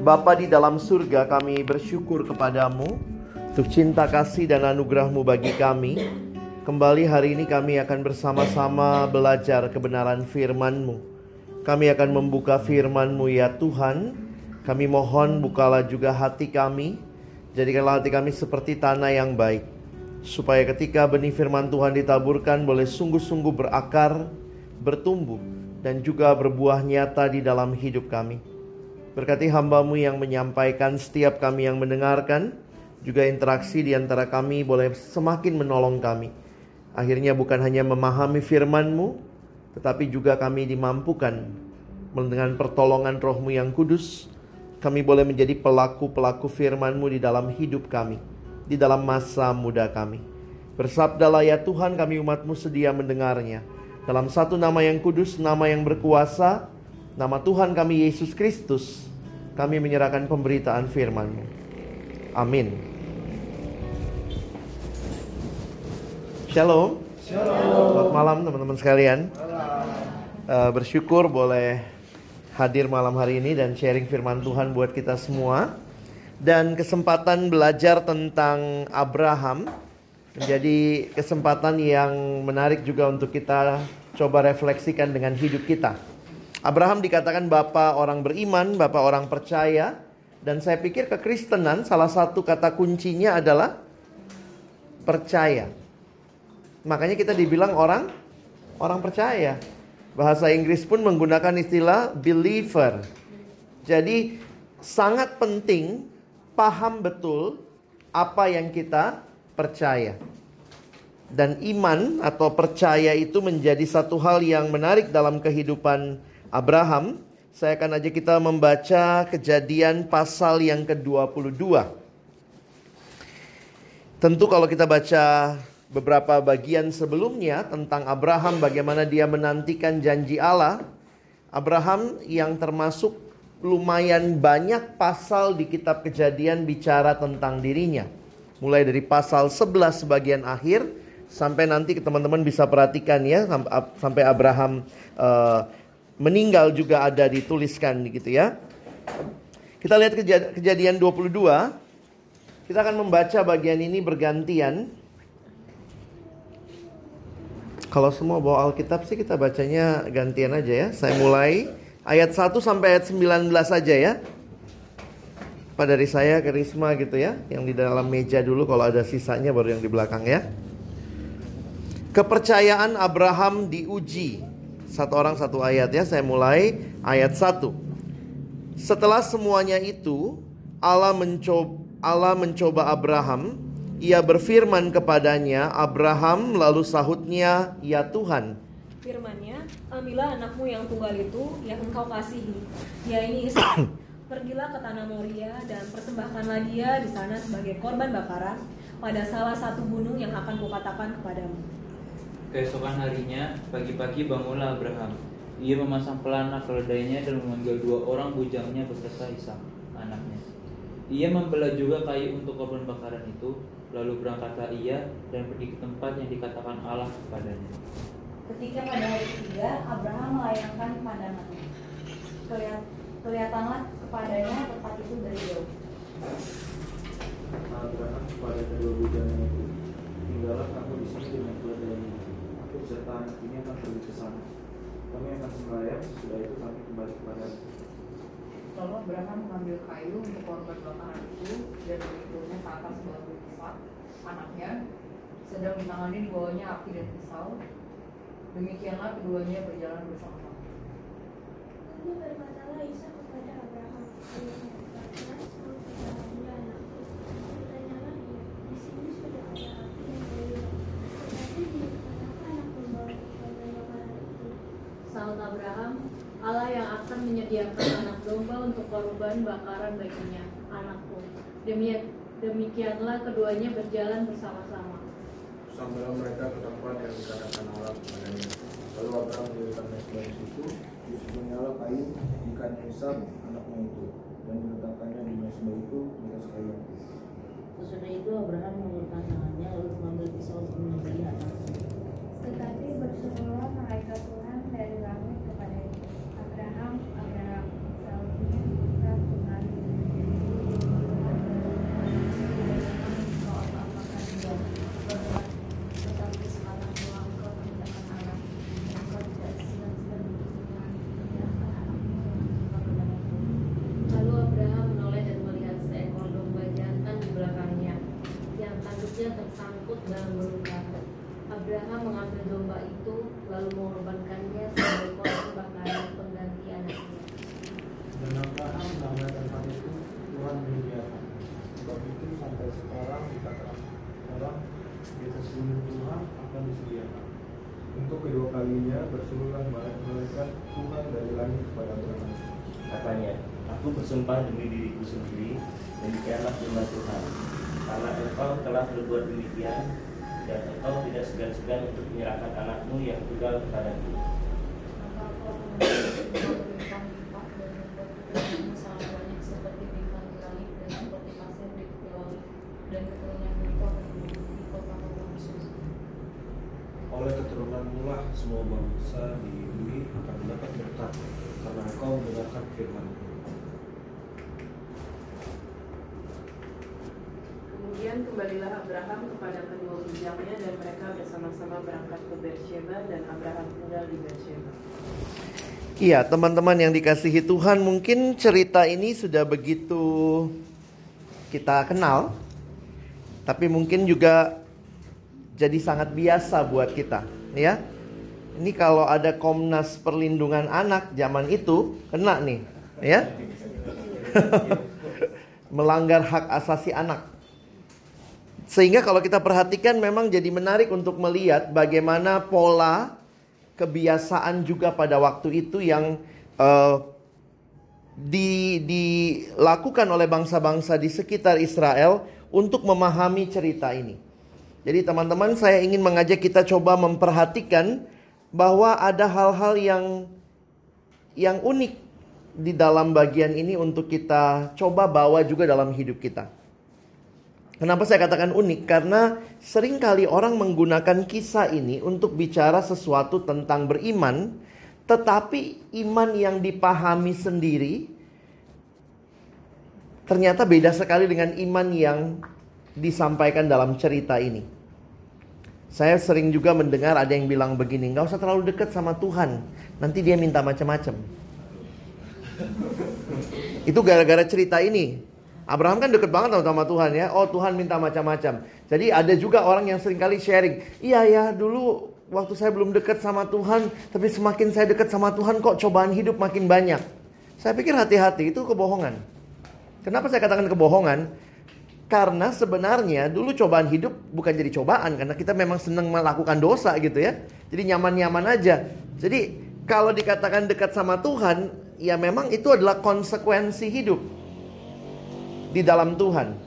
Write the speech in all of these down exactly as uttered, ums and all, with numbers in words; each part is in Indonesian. Bapa di dalam surga, kami bersyukur kepadamu untuk cinta kasih dan anugerahmu bagi kami. Kembali hari ini kami akan bersama-sama belajar kebenaran firman-Mu. Kami akan membuka firman-Mu ya Tuhan. Kami mohon bukalah juga hati kami. Jadikanlah hati kami seperti tanah yang baik, supaya ketika benih firman Tuhan ditaburkan boleh sungguh-sungguh berakar, bertumbuh, dan juga berbuah nyata di dalam hidup kami. Berkati hamba-Mu yang menyampaikan, setiap kami yang mendengarkan. Juga interaksi di antara kami boleh semakin menolong kami. Akhirnya bukan hanya memahami firman-Mu, tetapi juga kami dimampukan dengan pertolongan Roh-Mu yang kudus. Kami boleh menjadi pelaku-pelaku firman-Mu di dalam hidup kami, di dalam masa muda kami. Bersabdalah ya Tuhan, kami umat-Mu sedia mendengarnya. Dalam satu nama yang kudus, nama yang berkuasa, nama Tuhan kami Yesus Kristus, kami menyerahkan pemberitaan firman-Mu. Amin. Shalom. Shalom. Selamat malam teman-teman sekalian. Uh, bersyukur boleh hadir malam hari ini dan sharing firman Tuhan buat kita semua. Dan kesempatan belajar tentang Abraham menjadi kesempatan yang menarik juga untuk kita coba refleksikan dengan hidup kita. Abraham dikatakan bapa orang beriman, bapa orang percaya. Dan saya pikir kekristenan salah satu kata kuncinya adalah percaya. Makanya kita dibilang orang orang percaya. Bahasa Inggris pun menggunakan istilah believer. Jadi sangat penting paham betul apa yang kita percaya. Dan iman atau percaya itu menjadi satu hal yang menarik dalam kehidupan Abraham. Saya akan ajak kita membaca Kejadian pasal yang kedua puluh dua. Tentu kalau kita baca beberapa bagian sebelumnya tentang Abraham, bagaimana dia menantikan janji Allah. Abraham yang termasuk lumayan banyak pasal di kitab Kejadian bicara tentang dirinya. Mulai dari pasal sebelas bagian akhir sampai nanti teman-teman bisa perhatikan ya, sampai Abraham uh, meninggal juga ada dituliskan gitu ya. Kita lihat Kejadian dua puluh dua. Kita akan membaca bagian ini bergantian. Kalau semua bawa Alkitab sih kita bacanya gantian aja ya. Saya mulai ayat satu sampai ayat sembilan belas aja ya. Pada dari saya ke Risma gitu ya. Yang di dalam meja dulu, kalau ada sisanya baru yang di belakang ya. Kepercayaan Abraham diuji. Satu orang satu ayat ya. Saya mulai ayat satu. Setelah semuanya itu Allah mencoba, Allah mencoba Abraham. Ia berfirman kepadanya, Abraham, lalu sahutnya, ya Tuhan. Firman-Nya, ambillah anakmu yang tunggal itu, yang engkau kasihi, yaitu Ishak. Pergilah ke tanah Moria dan persembahkanlah dia di sana sebagai korban bakaran pada salah satu gunung yang akan kukatakan kepadamu. Keesokan harinya, pagi-pagi bangunlah Abraham. Ia memasang pelana keledainya dan memanggil dua orang bujangnya beserta Ishak, anaknya. Ia membelah juga kayu untuk korban bakaran itu. Lalu berangkatlah ia dan pergi ke tempat yang dikatakan Allah kepadanya. Ketika pada hari ketiga, Abraham melayangkan pandangannya. Kelihat, kelihatanlah kepadanya tempat itu dari jauh. Abraham kepada kedua budaknya itu, tinggallah aku di sini dengan keledainya. Aku beserta anak ini akan pergi ke sana. Kami akan sembahyang, sesudah itu kami kembali kepada aku. Lalu Abraham mengambil kayu untuk korban bakaran itu dan mengikulnya ke atas bahu Ishak, anaknya, sedang di tangannya di bawahnya api dan pisau. Demikianlah keduanya berjalan bersama. Lalu berkatalah Ishak kepada Abraham, Saud Abraham, Allah yang akan menyediakan anak domba untuk korban bakaran baginya, anakku. Demikianlah keduanya berjalan bersama-sama. Sampailah mereka ke tempat yang dikatakan Allah kepadanya. Lalu Abraham mendirikan mesbah di situ, di sebelahnya kayu ikan Ishak anaknya itu, dan meletakkannya di mesbah itu di atas kayu. Sesudah itu Abraham mengulurkan tangannya lalu mengambil pisau untuk menyembelih anaknya. Tetapi berserulah malaikat Tuhan dari langit. Abraham, Abraham, Saudnya, Tuhan, Tuhan, dalam berlubang. Abraham mengambil domba itu lalu mengorbankannya sebagai korban bakaran pengganti anaknya. Dan Abraham mengambil tempat itu Tuhan menyediakan. Sebab itu sampai sekarang dikatakan orang yang sesungguh Tuhan akan disediakan. Untuk kedua kalinya berserulah malaikat Tuhan dari langit kepada Abraham. Katanya, aku bersumpah demi diriku sendiri, demikianlah firman Tuhan. Karena engkau telah berbuat demikian, dan engkau tidak segan-segan untuk menyerahkan anakmu yang tunggal kepadaku. Oleh keturunanmulah semua bangsa di bumi akan mendapat berkat, karena engkau mendengarkan firman-Mu. Kemudian kembalilah Abraham kepada kedua bujangnya, dan mereka bersama-sama berangkat ke Bersyeba, dan Abraham tinggal di Bersyeba. Iya, teman-teman yang dikasihi Tuhan, mungkin cerita ini sudah begitu kita kenal, tapi mungkin juga jadi sangat biasa buat kita, ya. Ini kalau ada Komnas Perlindungan Anak zaman itu kena nih, ya. Melanggar hak asasi anak. Sehingga kalau kita perhatikan memang jadi menarik untuk melihat bagaimana pola kebiasaan juga pada waktu itu yang uh, di, dilakukan oleh bangsa-bangsa di sekitar Israel untuk memahami cerita ini. Jadi teman-teman, saya ingin mengajak kita coba memperhatikan bahwa ada hal-hal yang yang unik di dalam bagian ini untuk kita coba bawa juga dalam hidup kita. Kenapa saya katakan unik? Karena seringkali orang menggunakan kisah ini untuk bicara sesuatu tentang beriman, tetapi iman yang dipahami sendiri ternyata beda sekali dengan iman yang disampaikan dalam cerita ini. Saya sering juga mendengar ada yang bilang begini, "Gak usah terlalu dekat sama Tuhan, nanti dia minta macam-macam." Itu gara-gara cerita ini. Abraham kan deket banget sama Tuhan ya. Oh, Tuhan minta macam-macam. Jadi ada juga orang yang seringkali sharing. Iya ya, dulu waktu saya belum deket sama Tuhan, tapi semakin saya deket sama Tuhan kok cobaan hidup makin banyak. Saya pikir hati-hati, itu kebohongan. Kenapa saya katakan kebohongan? Karena sebenarnya dulu cobaan hidup bukan jadi cobaan. Karena kita memang senang melakukan dosa gitu ya. Jadi nyaman-nyaman aja. Jadi kalau dikatakan dekat sama Tuhan, ya memang itu adalah konsekuensi hidup di dalam Tuhan.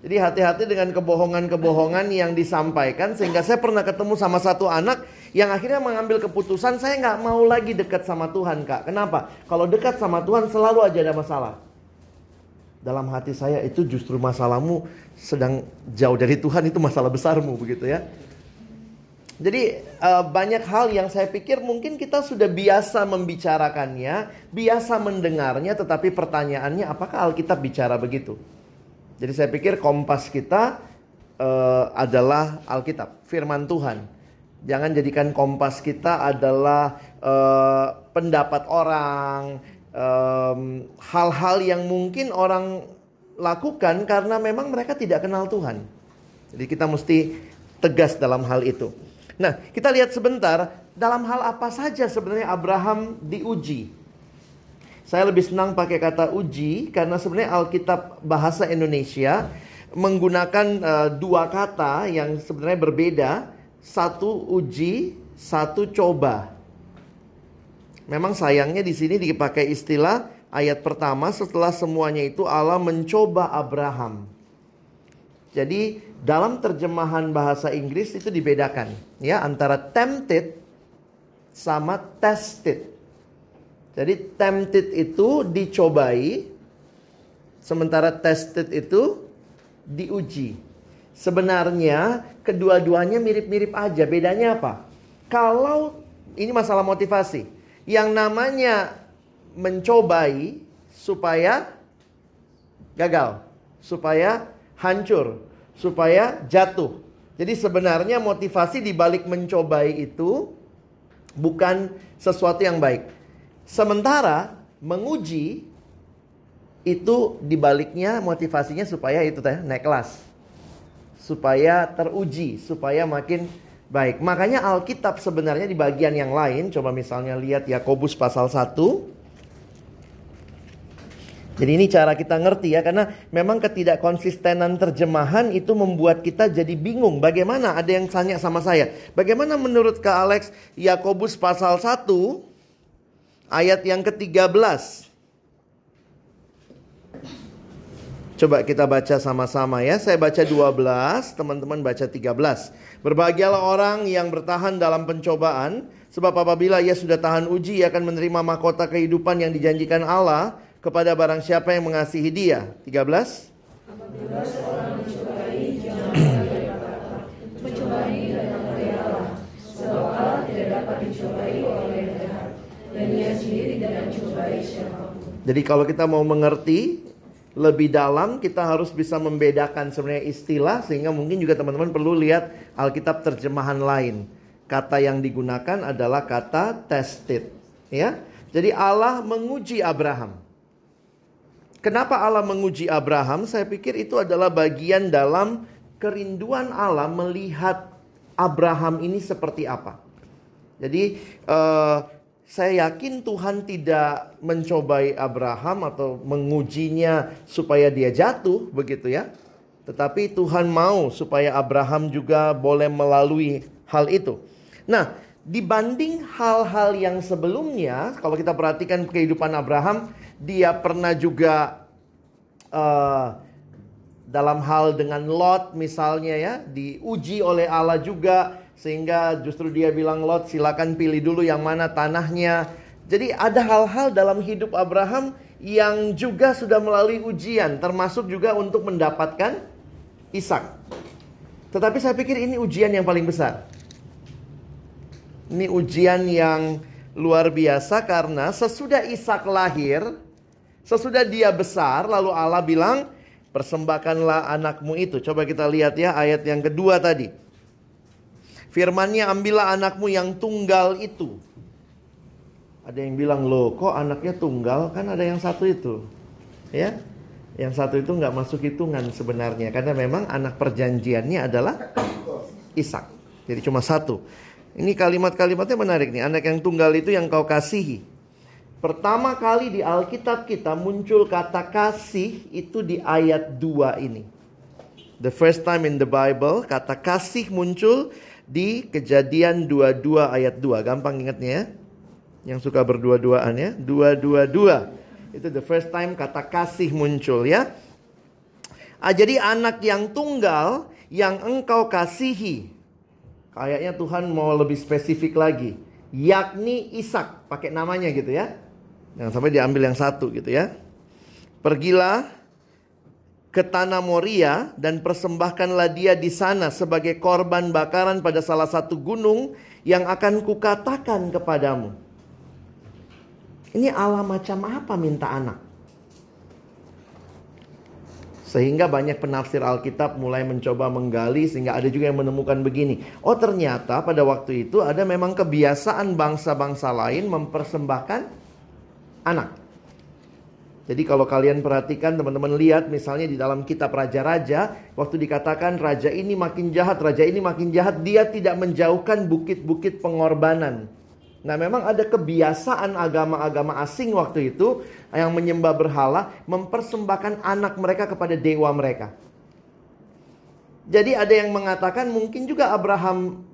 Jadi hati-hati dengan kebohongan-kebohongan yang disampaikan. Sehingga saya pernah ketemu sama satu anak yang akhirnya mengambil keputusan, saya gak mau lagi dekat sama Tuhan, Kak. Kenapa? Kalau dekat sama Tuhan selalu aja ada masalah. Dalam hati saya, itu justru masalahmu sedang jauh dari Tuhan, itu masalah besarmu, begitu ya. Jadi banyak hal yang saya pikir mungkin kita sudah biasa membicarakannya, biasa mendengarnya, tetapi pertanyaannya apakah Alkitab bicara begitu? Jadi saya pikir kompas kita uh, adalah Alkitab, firman Tuhan. Jangan jadikan kompas kita adalah uh, pendapat orang, um, hal-hal yang mungkin orang lakukan karena memang mereka tidak kenal Tuhan. Jadi kita mesti tegas dalam hal itu. Nah, kita lihat sebentar dalam hal apa saja sebenarnya Abraham diuji. Saya lebih senang pakai kata uji karena sebenarnya Alkitab bahasa Indonesia menggunakan uh, dua kata yang sebenarnya berbeda. Satu uji, satu coba. Memang sayangnya di sini dipakai istilah ayat pertama setelah semuanya itu Allah mencoba Abraham. Jadi dalam terjemahan bahasa Inggris itu dibedakan ya antara tempted sama tested. Jadi tempted itu dicobai, sementara tested itu diuji. Sebenarnya kedua-duanya mirip-mirip aja, bedanya apa? Kalau ini masalah motivasi, yang namanya mencobai supaya gagal, supaya hancur, supaya jatuh. Jadi sebenarnya motivasi dibalik mencobai itu bukan sesuatu yang baik. Sementara menguji itu dibaliknya motivasinya supaya itu teh naik kelas. supaya teruji, supaya makin baik. Makanya Alkitab sebenarnya di bagian yang lain, coba misalnya lihat Yakobus pasal satu. Jadi ini cara kita ngerti ya, karena memang ketidakkonsistenan terjemahan itu membuat kita jadi bingung. Bagaimana, ada yang tanya sama saya, bagaimana menurut Kak Alex Yakobus pasal satu ayat yang ke tiga belas? Coba kita baca sama-sama ya. Saya baca dua belas, teman-teman baca tiga belas. Berbahagialah orang yang bertahan dalam pencobaan, sebab apabila ia sudah tahan uji, ia akan menerima mahkota kehidupan yang dijanjikan Allah kepada barang siapa yang mengasihi dia. tiga belas. Apabila seorang dicobai, jangan dia berkata, pencobaan ini datang dari Allah, sebab Allah tidak dapat dicobai oleh yang jahat, dan dia sendiri tidak mencobai siapapun. Jadi kalau kita mau mengerti lebih dalam, kita harus bisa membedakan sebenarnya istilah, sehingga mungkin juga teman-teman perlu lihat Alkitab terjemahan lain. Kata yang digunakan adalah kata tested, ya. Jadi Allah menguji Abraham. Kenapa Allah menguji Abraham? Saya pikir itu adalah bagian dalam kerinduan Allah melihat Abraham ini seperti apa. Jadi eh, saya yakin Tuhan tidak mencobai Abraham atau mengujinya supaya dia jatuh begitu ya. Tetapi Tuhan mau supaya Abraham juga boleh melalui hal itu. Nah, dibanding hal-hal yang sebelumnya, kalau kita perhatikan kehidupan Abraham, dia pernah juga uh, dalam hal dengan Lot misalnya ya, diuji oleh Allah juga, sehingga justru dia bilang, Lot silakan pilih dulu yang mana tanahnya. Jadi ada hal-hal dalam hidup Abraham yang juga sudah melalui ujian, termasuk juga untuk mendapatkan Ishak. Tetapi saya pikir ini ujian yang paling besar. Ini ujian yang luar biasa, karena sesudah Ishak lahir, sesudah dia besar, lalu Allah bilang, persembahkanlah anakmu itu. Coba kita lihat ya ayat yang kedua tadi. Firman-Nya, ambillah anakmu yang tunggal itu. Ada yang bilang, loh kok anaknya tunggal, kan ada yang satu itu. Ya, yang satu itu nggak masuk hitungan sebenarnya, karena memang anak perjanjiannya adalah Ishak. Jadi cuma satu. Ini kalimat-kalimatnya menarik nih. Anak yang tunggal itu yang kau kasihi. Pertama kali di Alkitab kita muncul kata kasih itu di ayat dua ini. The first time in the Bible kata kasih muncul di Kejadian dua puluh dua ayat dua. Gampang ingatnya ya. Yang suka berdua-duaan ya. dua dua dua. Itu the first time kata kasih muncul ya. Ah, jadi anak yang tunggal yang engkau kasihi. Kayaknya Tuhan mau lebih spesifik lagi, yakni Ishak, pakai namanya gitu ya. Jangan sampai diambil yang satu gitu ya. Pergilah ke tanah Moria dan persembahkanlah dia di sana sebagai korban bakaran pada salah satu gunung yang akan kukatakan kepadamu. Ini Allah macam apa minta anak? Sehingga banyak penafsir Alkitab mulai mencoba menggali, sehingga ada juga yang menemukan begini. Oh ternyata pada waktu itu ada memang kebiasaan bangsa-bangsa lain mempersembahkan anak. Jadi kalau kalian perhatikan, teman-teman lihat misalnya di dalam kitab Raja-Raja, waktu dikatakan raja ini makin jahat, raja ini makin jahat, dia tidak menjauhkan bukit-bukit pengorbanan. Nah memang ada kebiasaan agama-agama asing waktu itu yang menyembah berhala mempersembahkan anak mereka kepada dewa mereka. Jadi ada yang mengatakan mungkin juga Abraham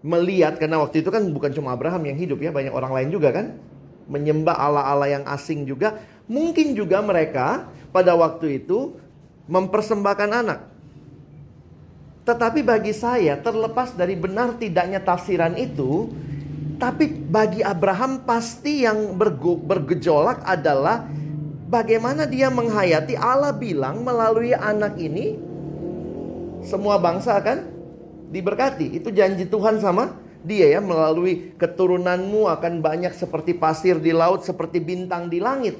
melihat, karena waktu itu kan bukan cuma Abraham yang hidup ya, banyak orang lain juga kan menyembah ala-ala yang asing juga. Mungkin juga mereka pada waktu itu mempersembahkan anak. Tetapi bagi saya, terlepas dari benar tidaknya tafsiran itu, tapi bagi Abraham pasti yang bergo, bergejolak adalah bagaimana dia menghayati Allah bilang melalui anak ini semua bangsa akan diberkati. Itu janji Tuhan sama dia ya, melalui keturunanmu akan banyak seperti pasir di laut, seperti bintang di langit.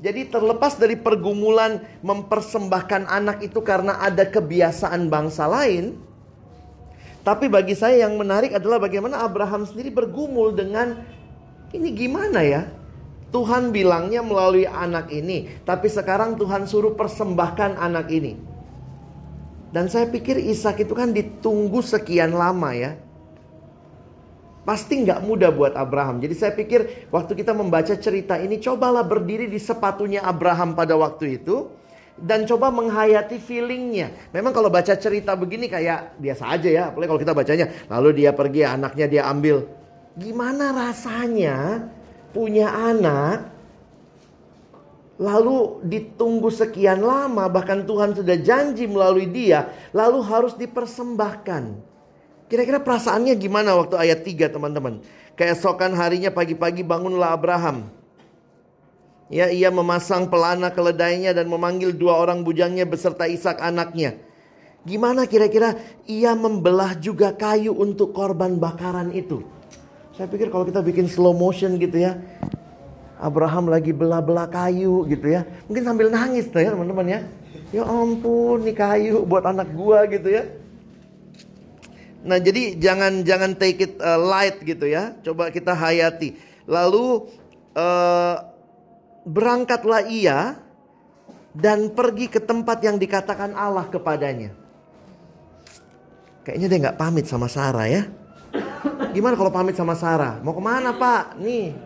Jadi terlepas dari pergumulan mempersembahkan anak itu karena ada kebiasaan bangsa lain, tapi bagi saya yang menarik adalah bagaimana Abraham sendiri bergumul dengan ini gimana ya? Tuhan bilangnya melalui anak ini, tapi sekarang Tuhan suruh persembahkan anak ini. Dan saya pikir Ishak itu kan ditunggu sekian lama ya. Pasti nggak mudah buat Abraham. Jadi saya pikir waktu kita membaca cerita ini, cobalah berdiri di sepatunya Abraham pada waktu itu. Dan coba menghayati feelingnya. Memang kalau baca cerita begini kayak biasa aja ya. Apalagi kalau kita bacanya, lalu dia pergi, anaknya dia ambil. Gimana rasanya punya anak, lalu ditunggu sekian lama, bahkan Tuhan sudah janji melalui dia, lalu harus dipersembahkan. Kira-kira perasaannya gimana waktu ayat tiga, teman-teman? Keesokan harinya pagi-pagi bangunlah Abraham. Ya, ia memasang pelana keledainya dan memanggil dua orang bujangnya beserta Ishak anaknya. Gimana kira-kira ia membelah juga kayu untuk korban bakaran itu? Saya pikir kalau kita bikin slow motion gitu ya. Abraham lagi belah-belah kayu gitu ya. Mungkin sambil nangis tuh ya teman-teman ya. Ya ampun nih kayu buat anak gua gitu ya. Nah jadi jangan jangan take it uh, light gitu ya. Coba kita hayati. Lalu uh, berangkatlah ia dan pergi ke tempat yang dikatakan Allah kepadanya. Kayaknya dia nggak pamit sama Sarah ya. Gimana kalau pamit sama Sarah? Mau kemana Pak? Nih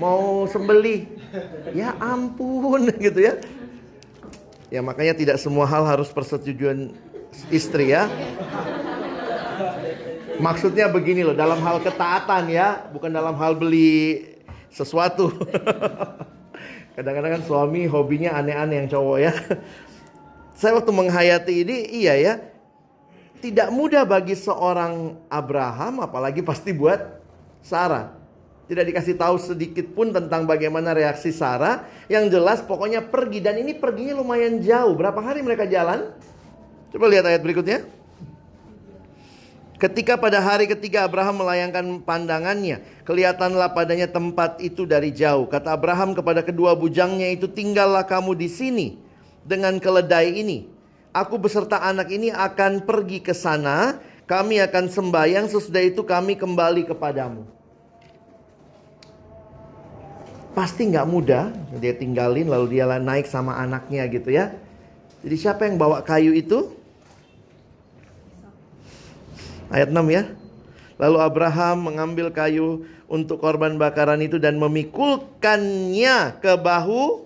mau sembelih. Ya ampun gitu ya. Ya makanya tidak semua hal harus persetujuan istri ya. Maksudnya begini loh, dalam hal ketaatan ya, bukan dalam hal beli sesuatu. Kadang-kadang kan suami hobinya aneh-aneh yang cowok ya. Saya waktu menghayati ini, iya ya. Tidak mudah bagi seorang Abraham, apalagi pasti buat Sarah. Tidak dikasih tahu sedikit pun tentang bagaimana reaksi Sarah. Yang jelas pokoknya pergi, dan ini perginya lumayan jauh. Berapa hari mereka jalan? Coba lihat ayat berikutnya. Ketika pada hari ketiga Abraham melayangkan pandangannya, kelihatanlah padanya tempat itu dari jauh. Kata Abraham kepada kedua bujangnya itu, tinggallah kamu di sini dengan keledai ini. Aku beserta anak ini akan pergi ke sana, kami akan sembahyang, sesudah itu kami kembali kepadamu. Pasti nggak mudah, dia tinggalin lalu dia naik sama anaknya gitu ya. Jadi siapa yang bawa kayu itu? Ayat enam ya. Lalu Abraham mengambil kayu untuk korban bakaran itu dan memikulkannya ke bahu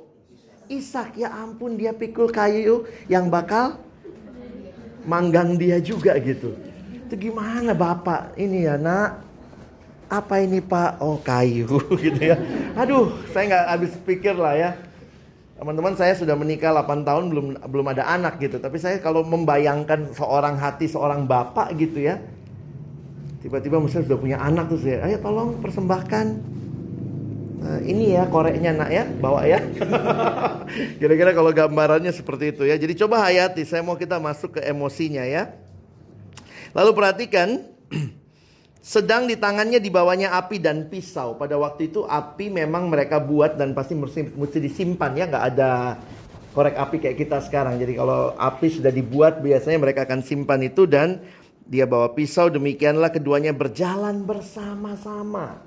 Ishak. Ya ampun, dia pikul kayu yang bakal manggang dia juga gitu. Itu gimana Bapak? Ini ya nak. Apa ini Pak? Oh kayu gitu ya. Aduh, saya nggak habis pikir lah ya. Teman-teman, saya sudah menikah delapan tahun, belum belum ada anak gitu. Tapi saya kalau membayangkan seorang hati seorang bapak gitu ya. Tiba-tiba misalnya sudah punya anak tuh saya, ayo tolong persembahkan. Nah, ini ya koreknya nak ya, bawa ya. Kira-kira kalau gambarannya seperti itu ya. Jadi coba hayati, saya mau kita masuk ke emosinya ya. Lalu perhatikan, sedang di tangannya dibawanya api dan pisau. Pada waktu itu api memang mereka buat dan pasti mesti, mesti disimpan ya. Nggak ada korek api kayak kita sekarang. Jadi kalau api sudah dibuat biasanya mereka akan simpan itu. Dan dia bawa pisau, demikianlah keduanya berjalan bersama-sama.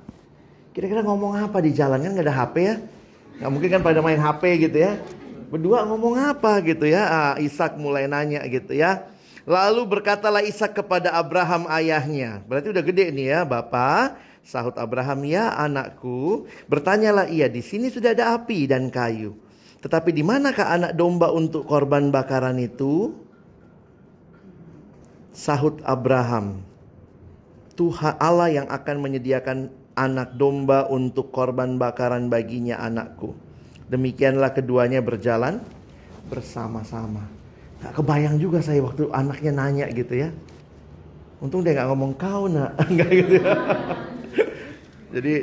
Kira-kira ngomong apa di jalan? Kan nggak ada H P ya. Nggak mungkin kan pada main H P gitu ya. Berdua ngomong apa gitu ya. ah, Ishak mulai nanya gitu ya. Lalu berkatalah Ishak kepada Abraham ayahnya. Berarti udah gede nih ya, Bapak. Sahut Abraham, ya anakku. Bertanyalah ia, di sini sudah ada api dan kayu. Tetapi di manakah anak domba untuk korban bakaran itu? Sahut Abraham, Tuhan Allah yang akan menyediakan anak domba untuk korban bakaran baginya anakku. Demikianlah keduanya berjalan bersama-sama. Gak kebayang juga saya waktu anaknya nanya gitu ya. Untung dia gak ngomong kau nak. Gak gitu ya. Jadi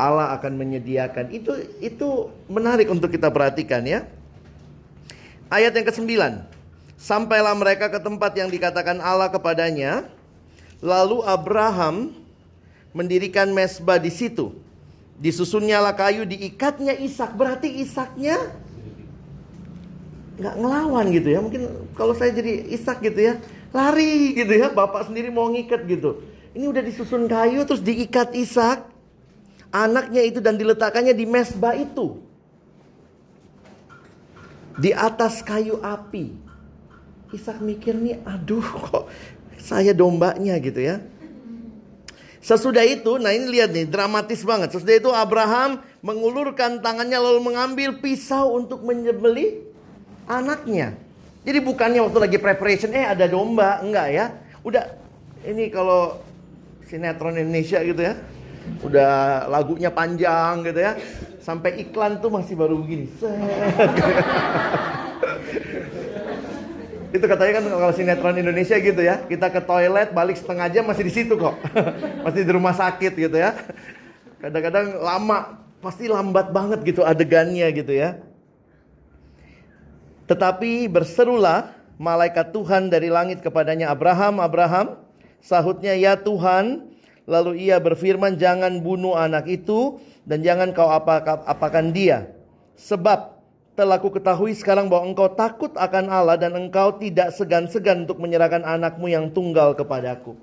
Allah akan menyediakan. Itu itu menarik untuk kita perhatikan ya. Ayat yang kesembilan. Sampailah mereka ke tempat yang dikatakan Allah kepadanya. Lalu Abraham mendirikan mezbah di situ. Disusunnyalah kayu, diikatnya Ishak. Berarti Ishaknya nggak ngelawan gitu ya. Mungkin kalau saya jadi Ishak gitu ya, lari gitu ya. Bapak sendiri mau ngikat gitu. Ini udah disusun kayu terus diikat Ishak anaknya itu dan diletakkannya di mezbah itu, di atas kayu api. Ishak mikir nih, aduh kok saya dombanya gitu ya. Sesudah itu, nah ini lihat nih, dramatis banget. Sesudah itu Abraham mengulurkan tangannya lalu mengambil pisau untuk menyembelih anaknya. Jadi bukannya waktu lagi preparation, eh ada domba, enggak ya. Udah, ini kalau sinetron Indonesia gitu ya, udah lagunya panjang gitu ya, sampai iklan tuh masih baru begini. Itu katanya kan kalau sinetron Indonesia gitu ya, kita ke toilet balik setengah jam masih di situ kok. Masih di rumah sakit gitu ya. Kadang-kadang lama, pasti lambat banget gitu adegannya gitu ya. Tetapi berserulah malaikat Tuhan dari langit kepadanya, Abraham, Abraham. Sahutnya, ya Tuhan. Lalu ia berfirman, jangan bunuh anak itu dan jangan kau apa-apakan dia. Sebab telah ku ketahui sekarang bahwa engkau takut akan Allah dan engkau tidak segan-segan untuk menyerahkan anakmu yang tunggal kepadaku.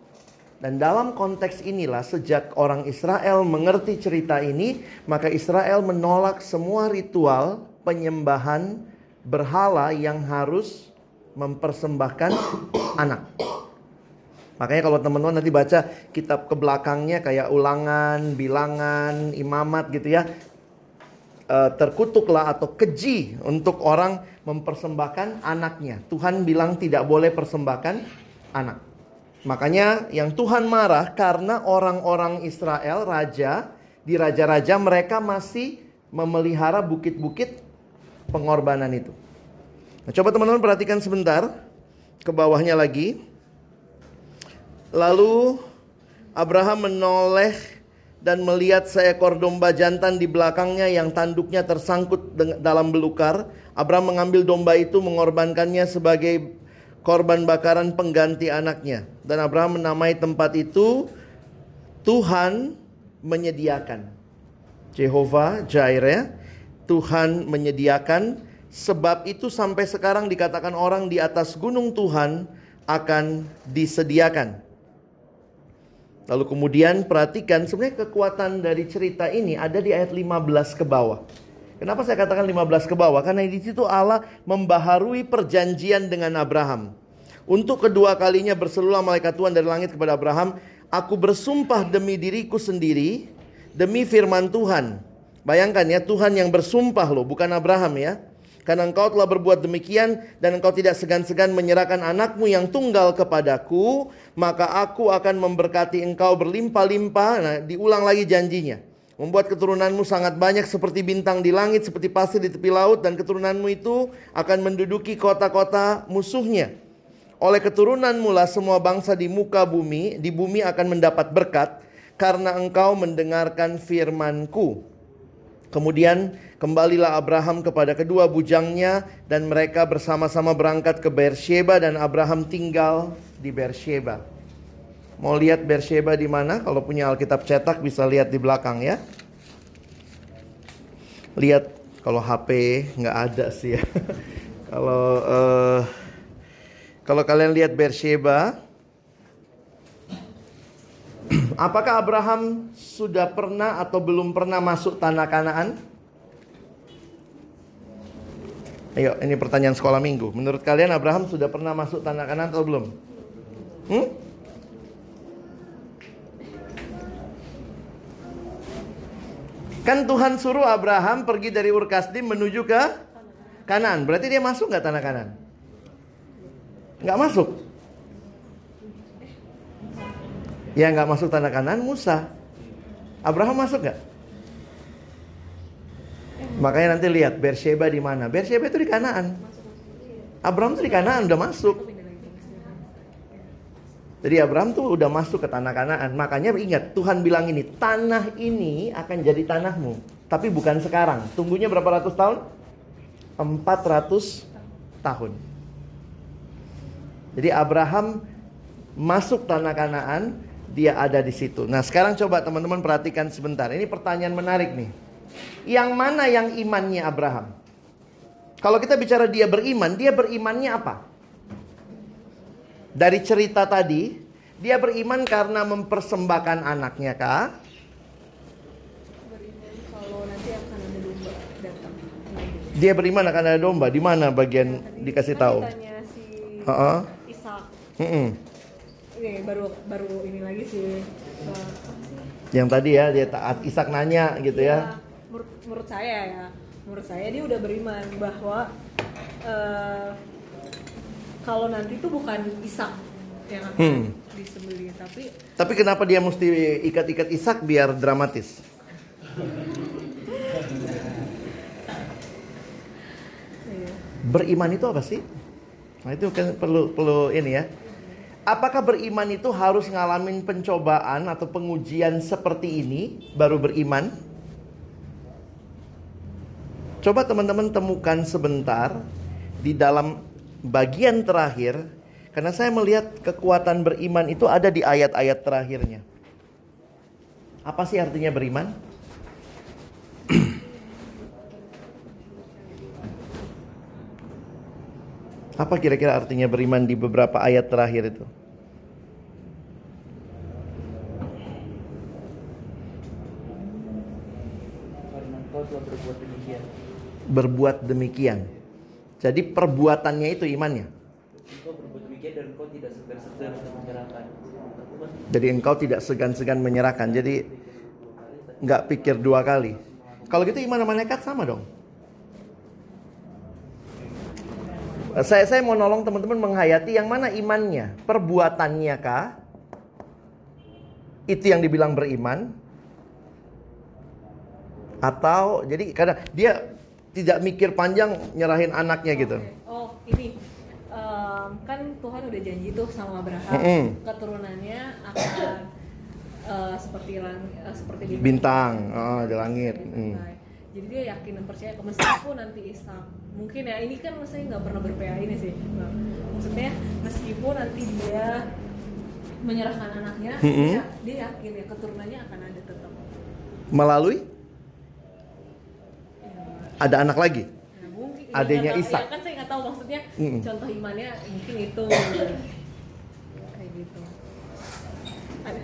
Dan dalam konteks inilah sejak orang Israel mengerti cerita ini, maka Israel menolak semua ritual penyembahan berhala yang harus mempersembahkan anak. Makanya kalau teman-teman nanti baca kitab ke belakangnya kayak Ulangan, Bilangan, Imamat gitu ya, terkutuklah atau keji untuk orang mempersembahkan anaknya. Tuhan bilang tidak boleh persembahkan anak. Makanya yang Tuhan marah karena orang-orang Israel, raja, di raja-raja mereka masih memelihara bukit-bukit pengorbanan itu. Nah, coba teman-teman perhatikan sebentar ke bawahnya lagi. Lalu Abraham menoleh dan melihat seekor domba jantan di belakangnya yang tanduknya tersangkut dalam belukar. Abraham mengambil domba itu mengorbankannya sebagai korban bakaran pengganti anaknya. Dan Abraham menamai tempat itu Tuhan menyediakan. Jehovah Jireh, Tuhan menyediakan. Sebab itu sampai sekarang dikatakan orang di atas gunung Tuhan akan disediakan. Lalu kemudian perhatikan, sebenarnya kekuatan dari cerita ini ada di ayat lima belas ke bawah. Kenapa saya katakan lima belas ke bawah? Karena di situ Allah membaharui perjanjian dengan Abraham. Untuk kedua kalinya berserulah malaikat Tuhan dari langit kepada Abraham, aku bersumpah demi diriku sendiri, demi firman Tuhan. Bayangkan ya, Tuhan yang bersumpah loh, bukan Abraham ya. Karena engkau telah berbuat demikian dan engkau tidak segan-segan menyerahkan anakmu yang tunggal kepadaku, maka aku akan memberkati engkau berlimpah-limpah. Nah, diulang lagi janjinya. Membuat keturunanmu sangat banyak seperti bintang di langit, seperti pasir di tepi laut, dan keturunanmu itu akan menduduki kota-kota musuhnya. Oleh keturunanmu lah semua bangsa di muka bumi, di bumi akan mendapat berkat karena engkau mendengarkan firmanku. Kemudian kembalilah Abraham kepada kedua bujangnya dan mereka bersama-sama berangkat ke Beersheba dan Abraham tinggal di Beersheba. Mau lihat Beersheba di mana? Kalau punya Alkitab cetak bisa lihat di belakang ya. Lihat kalau H P nggak ada sih ya. Kalau uh, kalau kalian lihat Beersheba, apakah Abraham sudah pernah atau belum pernah masuk tanah Kanaan? Ayo, ini pertanyaan sekolah minggu. Menurut kalian Abraham sudah pernah masuk tanah Kanaan atau belum? Hmm? Kan Tuhan suruh Abraham pergi dari Ur Kasdim menuju ke Kanaan. Berarti dia masuk nggak tanah Kanaan? Nggak masuk. Ya nggak masuk tanah Kanaan Musa. Abraham masuk nggak? Makanya nanti lihat Beersheba di mana. Beersheba itu di Kanaan. Abraham itu di Kanaan udah masuk. Jadi Abraham tuh udah masuk ke tanah Kanaan. Makanya ingat Tuhan bilang ini, tanah ini akan jadi tanahmu. Tapi bukan sekarang. Tunggunya berapa ratus tahun? empat ratus tahun. Jadi Abraham masuk tanah Kanaan, dia ada di situ. Nah, sekarang coba teman-teman perhatikan sebentar. Ini pertanyaan menarik nih. Yang mana yang imannya Abraham? Kalau kita bicara dia beriman, dia berimannya apa? Dari cerita tadi, dia beriman karena mempersembahkan anaknya kah? Beriman kalau nanti akan ada domba datang. Dia beriman akan ada domba. Di mana bagian dikasih tahu? uh-uh. Isak. Mm-mm. Ini baru baru ini lagi sih. Bah, sih? Yang tadi ya dia taat Isak nanya gitu ya. ya. Menurut, menurut saya ya, menurut saya dia udah beriman bahwa uh, kalau nanti tuh bukan Isak yang akan hmm. disembelih, tapi tapi kenapa dia mesti ikat-ikat Isak biar dramatis? Beriman itu apa sih? Nah itu kan perlu perlu ini ya. Apakah beriman itu harus ngalamin pencobaan atau pengujian seperti ini baru beriman? Coba teman-teman temukan sebentar di dalam bagian terakhir, karena saya melihat kekuatan beriman itu ada di ayat-ayat terakhirnya. Apa sih artinya beriman? Apa kira-kira artinya beriman di beberapa ayat terakhir itu? Berbuat demikian. Jadi perbuatannya itu imannya. Jadi engkau tidak segan-segan menyerahkan. Jadi nggak pikir dua kali. Kalau gitu iman sama nekat sama dong. Saya, saya mau nolong teman-teman menghayati yang mana imannya. Perbuatannya kah? Itu yang dibilang beriman? Atau, jadi kadang dia tidak mikir panjang nyerahin anaknya gitu. Okay. Oh ini, um, kan Tuhan udah janji tuh sama Abraham. Mm-hmm. Keturunannya akan uh, seperti, lang- uh, seperti bintang, bintang. Oh, di langit. Mm. Jadi dia yakin dan percaya ke meskipun nanti Isak, mungkin ya ini kan maksudnya nggak pernah ber-P A ini sih, maksudnya meskipun nanti dia menyerahkan anaknya, mm-hmm. dia, dia yakin ya keturunannya akan ada tetap melalui ya, ada anak lagi ya, mungkin adanya Isak ya, kan saya nggak tahu maksudnya mm-hmm. contoh imannya mungkin itu kayak gitu. Ada.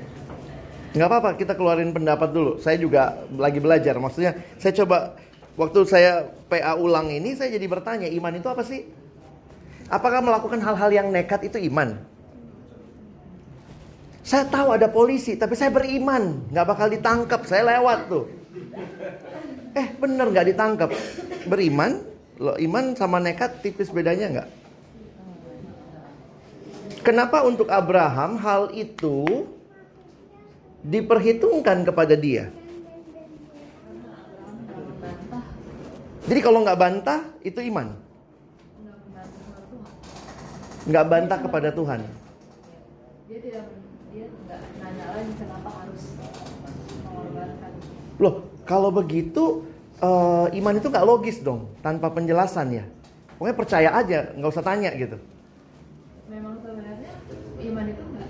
Nggak apa-apa kita keluarin pendapat dulu, saya juga lagi belajar, maksudnya saya coba. Waktu saya P A ulang ini, saya jadi bertanya, iman itu apa sih? Apakah melakukan hal-hal yang nekat itu iman? Saya tahu ada polisi, tapi saya beriman. Nggak bakal ditangkap, saya lewat tuh. Eh, bener nggak ditangkap. Beriman? Loh, iman sama nekat tipis bedanya nggak? Kenapa untuk Abraham hal itu diperhitungkan kepada dia? Jadi kalau nggak bantah, itu iman. Nggak bantah kepada Tuhan. Dia tidak, dia nggak nanya lagi kenapa harus mengorbankan. Loh, kalau begitu uh, iman itu nggak logis dong, tanpa penjelasan ya. Pokoknya percaya aja, nggak usah tanya gitu. Memang sebenarnya iman itu nggak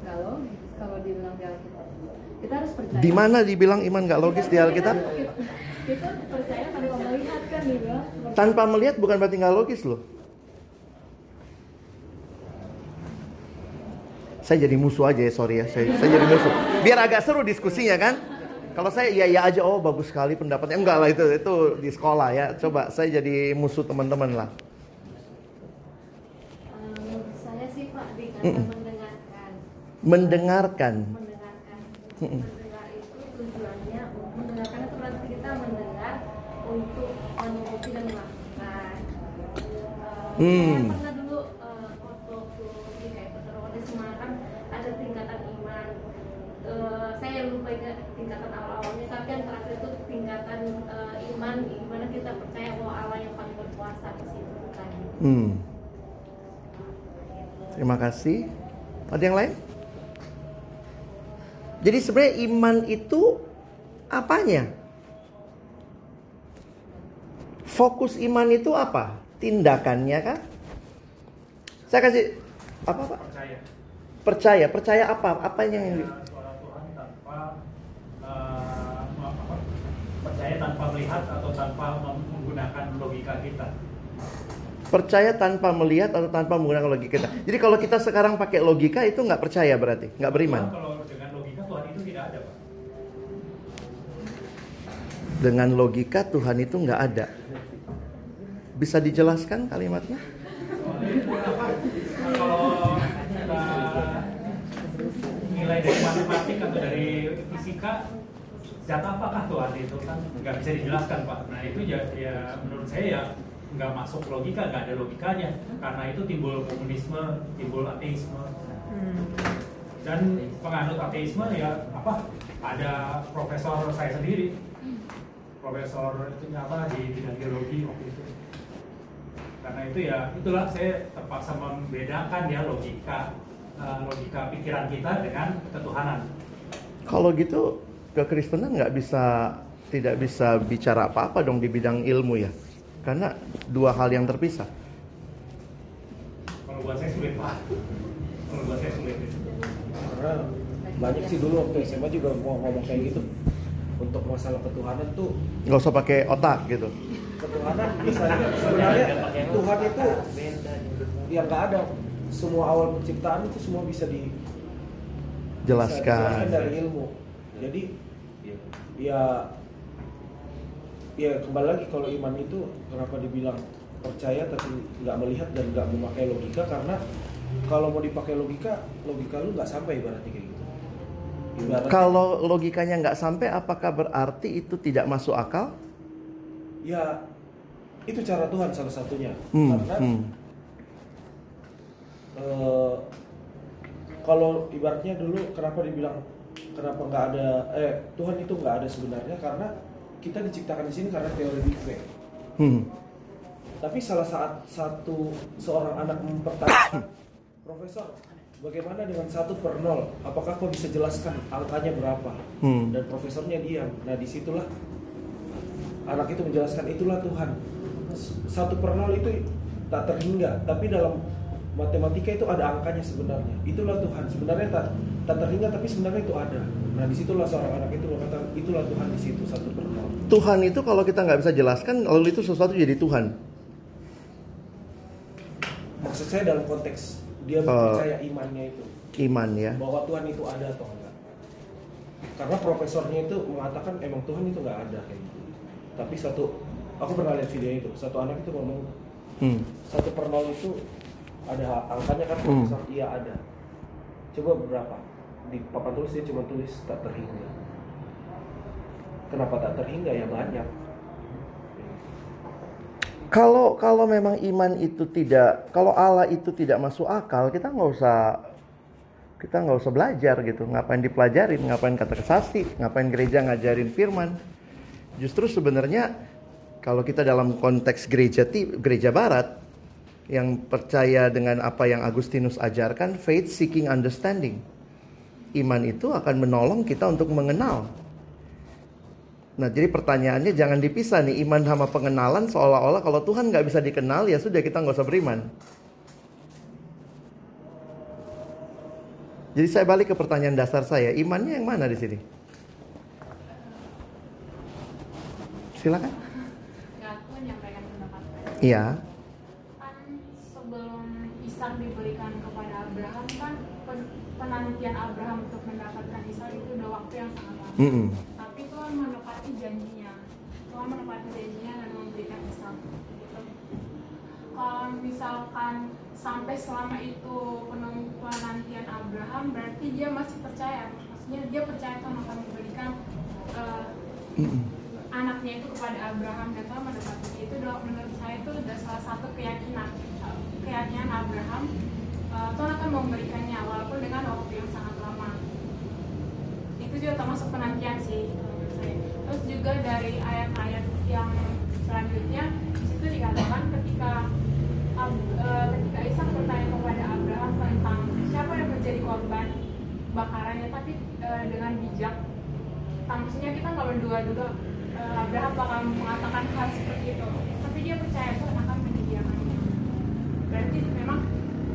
nggak logis kalau dibilang di Alkitab. Kita harus percaya. Di mana dibilang iman nggak logis di Alkitab? Kita percaya tanpa melihat kan juga. Tanpa melihat bukan berarti nggak logis loh. Saya jadi musuh aja ya, sorry ya, saya, saya jadi musuh. Biar agak seru diskusinya kan. Kalau saya ya ya aja, oh bagus sekali pendapatnya, enggak lah itu itu di sekolah ya. Coba saya jadi musuh teman-teman lah. Um, saya sih Pak dikata Mm-mm. mendengarkan. Mendengarkan. Mendengarkan. Mm-mm. Mendengar itu tujuannya mendengarkan. Untuk mengikuti dan melakukan. Hmm. Saya pernah dulu uh, waktu di kayak peteroris Semarang ada tingkatan iman. Uh, saya lupa ingat tingkatan awal-awalnya, tapi yang terakhir itu tingkatan uh, iman, di mana kita percaya bahwa Allah yang paling berkuasa di situ bukan. Hmm. Terima kasih. Ada yang lain? Jadi sebenarnya iman itu apanya? Fokus iman itu apa? Tindakannya kan? Saya kasih apa Pak? Percaya. Percaya. Percaya apa? Apa yang percaya suara Tuhan tanpa uh, apa? Percaya tanpa melihat atau tanpa menggunakan logika kita. Percaya tanpa melihat atau tanpa menggunakan logika kita. Jadi kalau kita sekarang pakai logika itu nggak percaya berarti, nggak beriman. Kalau dengan logika Tuhan itu tidak ada Pak. Dengan logika Tuhan itu nggak ada. Bisa dijelaskan kalimatnya? Kalau kita nilai dari matematik atau dari fisika, data apakah tuh arti itu kan nggak bisa dijelaskan, Pak. Nah itu ya, ya menurut saya ya nggak masuk logika, nggak ada logikanya. Karena itu timbul komunisme, timbul ateisme. Dan penganut ateisme ya apa? Ada profesor saya sendiri, profesor itu apa di bidang geologi waktu itu. Karena itu ya itulah saya terpaksa membedakan ya logika uh, logika pikiran kita dengan ketuhanan. Kalau gitu kekristenan nggak bisa tidak bisa bicara apa-apa dong di bidang ilmu ya, karena dua hal yang terpisah. Kalau buat saya sulit, Pak. Kalau buat saya sulit. Karena banyak sih dulu waktu S M A juga mau ngomong kayak gitu untuk masalah ketuhanan tuh. Nggak usah pakai otak gitu. Ketuhanan misalnya sebenarnya Tuhan itu yang nggak ada, semua awal penciptaan itu semua bisa dijelaskan dari ilmu. Jadi ya ya kembali lagi kalau iman itu kenapa dibilang percaya tapi nggak melihat dan nggak memakai logika, karena kalau mau dipakai logika, logika lu nggak sampai ibaratnya kayak gitu. Ibaratnya, kalau logikanya nggak sampai, apakah berarti itu tidak masuk akal? Ya, itu cara Tuhan salah satunya. Hmm, Karena hmm. Eh, kalau ibaratnya dulu kenapa dibilang kenapa nggak ada eh Tuhan itu nggak ada sebenarnya, karena kita diciptakan di sini karena teori Big Bang. Hmm. Tapi salah saat satu seorang anak mempertanyakan, Profesor, bagaimana dengan satu per nol? Apakah kau bisa jelaskan angkanya berapa? Hmm. Dan profesornya diam. Nah disitulah anak itu menjelaskan, itulah Tuhan. Satu per nol itu tak terhingga, tapi dalam matematika itu ada angkanya sebenarnya. Itulah Tuhan, sebenarnya tak, tak terhingga, tapi sebenarnya itu ada. Nah disitulah seorang anak itu berkata, itulah Tuhan di situ, satu per nol. Tuhan itu kalau kita nggak bisa jelaskan, lalu itu sesuatu jadi Tuhan? Maksud saya dalam konteks dia percaya uh, imannya itu. Iman ya. Bahwa Tuhan itu ada atau enggak. Karena profesornya itu mengatakan emang Tuhan itu nggak ada kayak gitu. Tapi satu, aku pernah lihat video itu, satu anak itu ngomong hmm. satu per nol itu ada angkanya kan, hmm. iya ada. Coba berapa? Di papan tulis dia cuma tulis tak terhingga. Kenapa tak terhingga? Ya banyak. Kalau kalau memang iman itu tidak, kalau Allah itu tidak masuk akal, kita nggak usah kita nggak usah belajar gitu. Ngapain dipelajarin? Ngapain kata kesasti? Ngapain gereja ngajarin firman? Justru sebenarnya kalau kita dalam konteks gereja gereja barat yang percaya dengan apa yang Agustinus ajarkan, faith seeking understanding. Iman itu akan menolong kita untuk mengenal. Nah jadi pertanyaannya jangan dipisah nih, iman sama pengenalan, seolah-olah kalau Tuhan nggak bisa dikenal ya sudah kita nggak usah beriman. Jadi saya balik ke pertanyaan dasar saya, imannya yang mana di sini? Silakan. Aku nyampaikan pendapat saya. Iya. Kan sebelum Ishak diberikan kepada Abraham kan penantian Abraham untuk mendapatkan Ishak itu udah waktu yang sangat lama. Mm-hmm. Tapi Tuhan menepati janjinya. Tuhan menepati janjinya dan memberikan Ishak. Gitu. Kalau misalkan sampai selama itu penantian Abraham, berarti dia masih percaya. Maksudnya dia percaya Tuhan akan memberikan. Uh, anaknya itu kepada Abraham dan Tuhan mendapatkannya. Itu doa menurut saya itu udah salah satu keyakinan keyakinan Abraham, uh, Tuhan akan memberikannya walaupun dengan waktu yang sangat lama. Itu juga termasuk penantian sih menurut saya. Terus juga dari ayat-ayat yang selanjutnya disitu dikatakan ketika uh, uh, ketika Ishak bertanya kepada Abraham tentang siapa yang menjadi korban bakarannya, tapi uh, dengan bijak, maksudnya kita nggak menduga-duga Abraham bakal mengatakan hal seperti itu, tapi dia percaya Tuhan akan menyediakannya. Berarti memang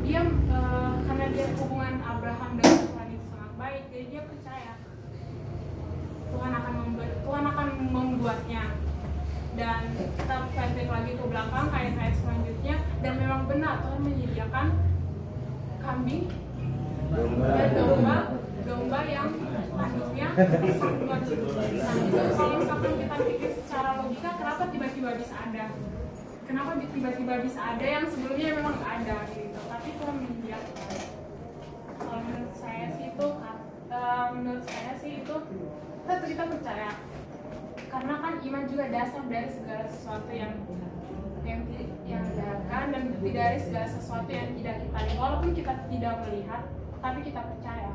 dia e, karena dia hubungan Abraham dengan Tuhan itu sangat baik, jadi dia percaya Tuhan akan membuat, Tuhan akan membuatnya. Dan kita flashback lagi ke belakang ayat-ayat selanjutnya, dan memang benar Tuhan menyediakan kambing dan domba, domba yang tanduknya dua kilo. Kalau misalkan kita pikir secara logika, kenapa tiba-tiba bisa ada? kenapa tiba-tiba bisa ada yang sebelumnya memang ada gitu, tapi cuma menjadi. Kalau menurut saya sih itu, uh, menurut saya sih itu tetap kita percaya, karena kan iman juga dasar dari segala sesuatu yang yang yang diharapkan dan bukti dari segala sesuatu yang tidak kita lihat, walaupun kita tidak melihat, tapi kita percaya.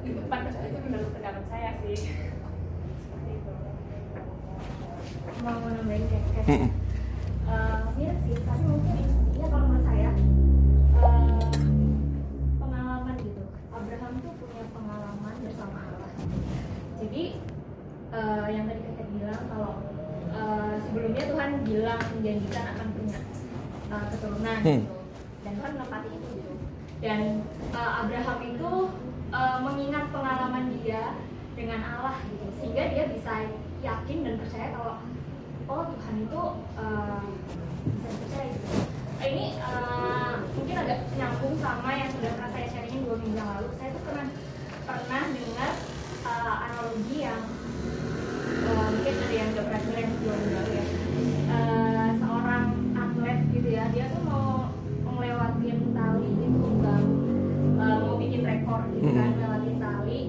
Itu pantas, itu menurut pendapat saya sih. Seperti itu. Mau nambahin kayak kayak mirip sih, tapi mungkin intinya kalau menurut saya uh, pengalaman gitu. Abraham tuh punya pengalaman bersama Allah. Jadi uh, yang tadi kita bilang kalau uh, sebelumnya Tuhan bilang menjanjikan akan punya uh, keturunan gitu, dan Tuhan menepati itu gitu. Dan uh, Abraham itu Uh, mengingat pengalaman dia dengan Allah gitu, sehingga dia bisa yakin dan percaya kalau oh Tuhan itu uh, bisa dipercaya gitu. Uh, ini uh, mungkin agak nyambung sama yang sudah pernah saya sharingin dua minggu lalu. Saya tuh pernah pernah dengar uh, analogi yang uh, mungkin ada yang udah pernah dengar dua minggu lalu ya. Uh, seorang atlet gitu ya, dia tuh mau melewati tali itu baru. Uh, mau bikin rekor gitu kan, melewati tali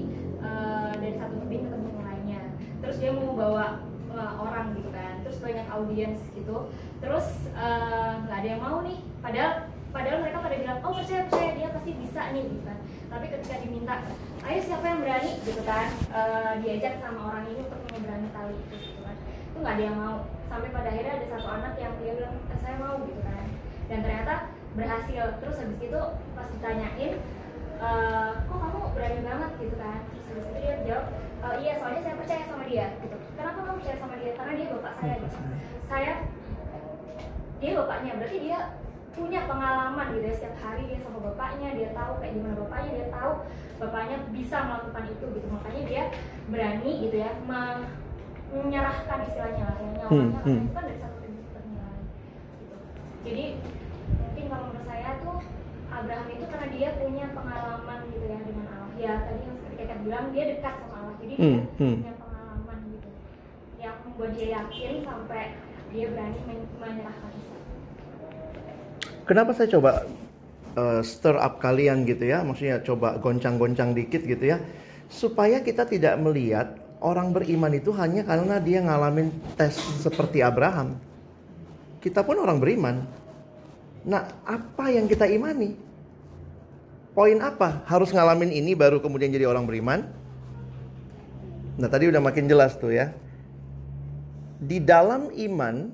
uh, dari satu tebing ke tebing lainnya. Terus dia mau bawa uh, orang gitu kan, terus banyak audiens gitu. Terus nggak uh, ada yang mau nih. Padahal, padahal mereka pada bilang, oh percaya percaya dia pasti bisa nih gitu kan. Tapi ketika diminta, ayo siapa yang berani gitu kan, uh, diajak sama orang ini untuk menyeberangi tali itu gitu kan. Itu nggak ada yang mau. Sampai pada akhirnya ada satu anak yang dia bilang, saya mau gitu kan. Dan ternyata berhasil. Terus habis itu pas ditanyain, e, kok kamu berani banget gitu kan, terus habis itu dia jawab, e, iya soalnya saya percaya sama dia gitu. Kenapa kamu percaya sama dia? Karena dia bapak saya gitu. Saya, dia bapaknya, berarti dia punya pengalaman gitu ya, setiap hari dia sama bapaknya, dia tahu kayak gimana bapaknya, dia tahu bapaknya bisa melakukan itu gitu, makanya dia berani gitu ya menyerahkan istilahnya lah ya, nyawanya hmm, hmm. kan dari satu penilaian gitu. Jadi mungkin kalau menurut saya tuh Abraham itu karena dia punya pengalaman gitu ya dengan Allah. Ya tadi yang seperti kakak bilang, dia dekat sama Allah, jadi dia hmm. punya pengalaman gitu yang membuat dia yakin sampai dia berani menyerahkan diri. Kenapa saya coba uh, stir up kalian gitu ya, maksudnya coba goncang-goncang dikit gitu ya, supaya kita tidak melihat orang beriman itu hanya karena dia ngalamin tes seperti Abraham. Kita pun orang beriman. Nah, apa yang kita imani? Poin apa? Harus ngalamin ini baru kemudian jadi orang beriman? Nah, tadi udah makin jelas tuh ya. Di dalam iman,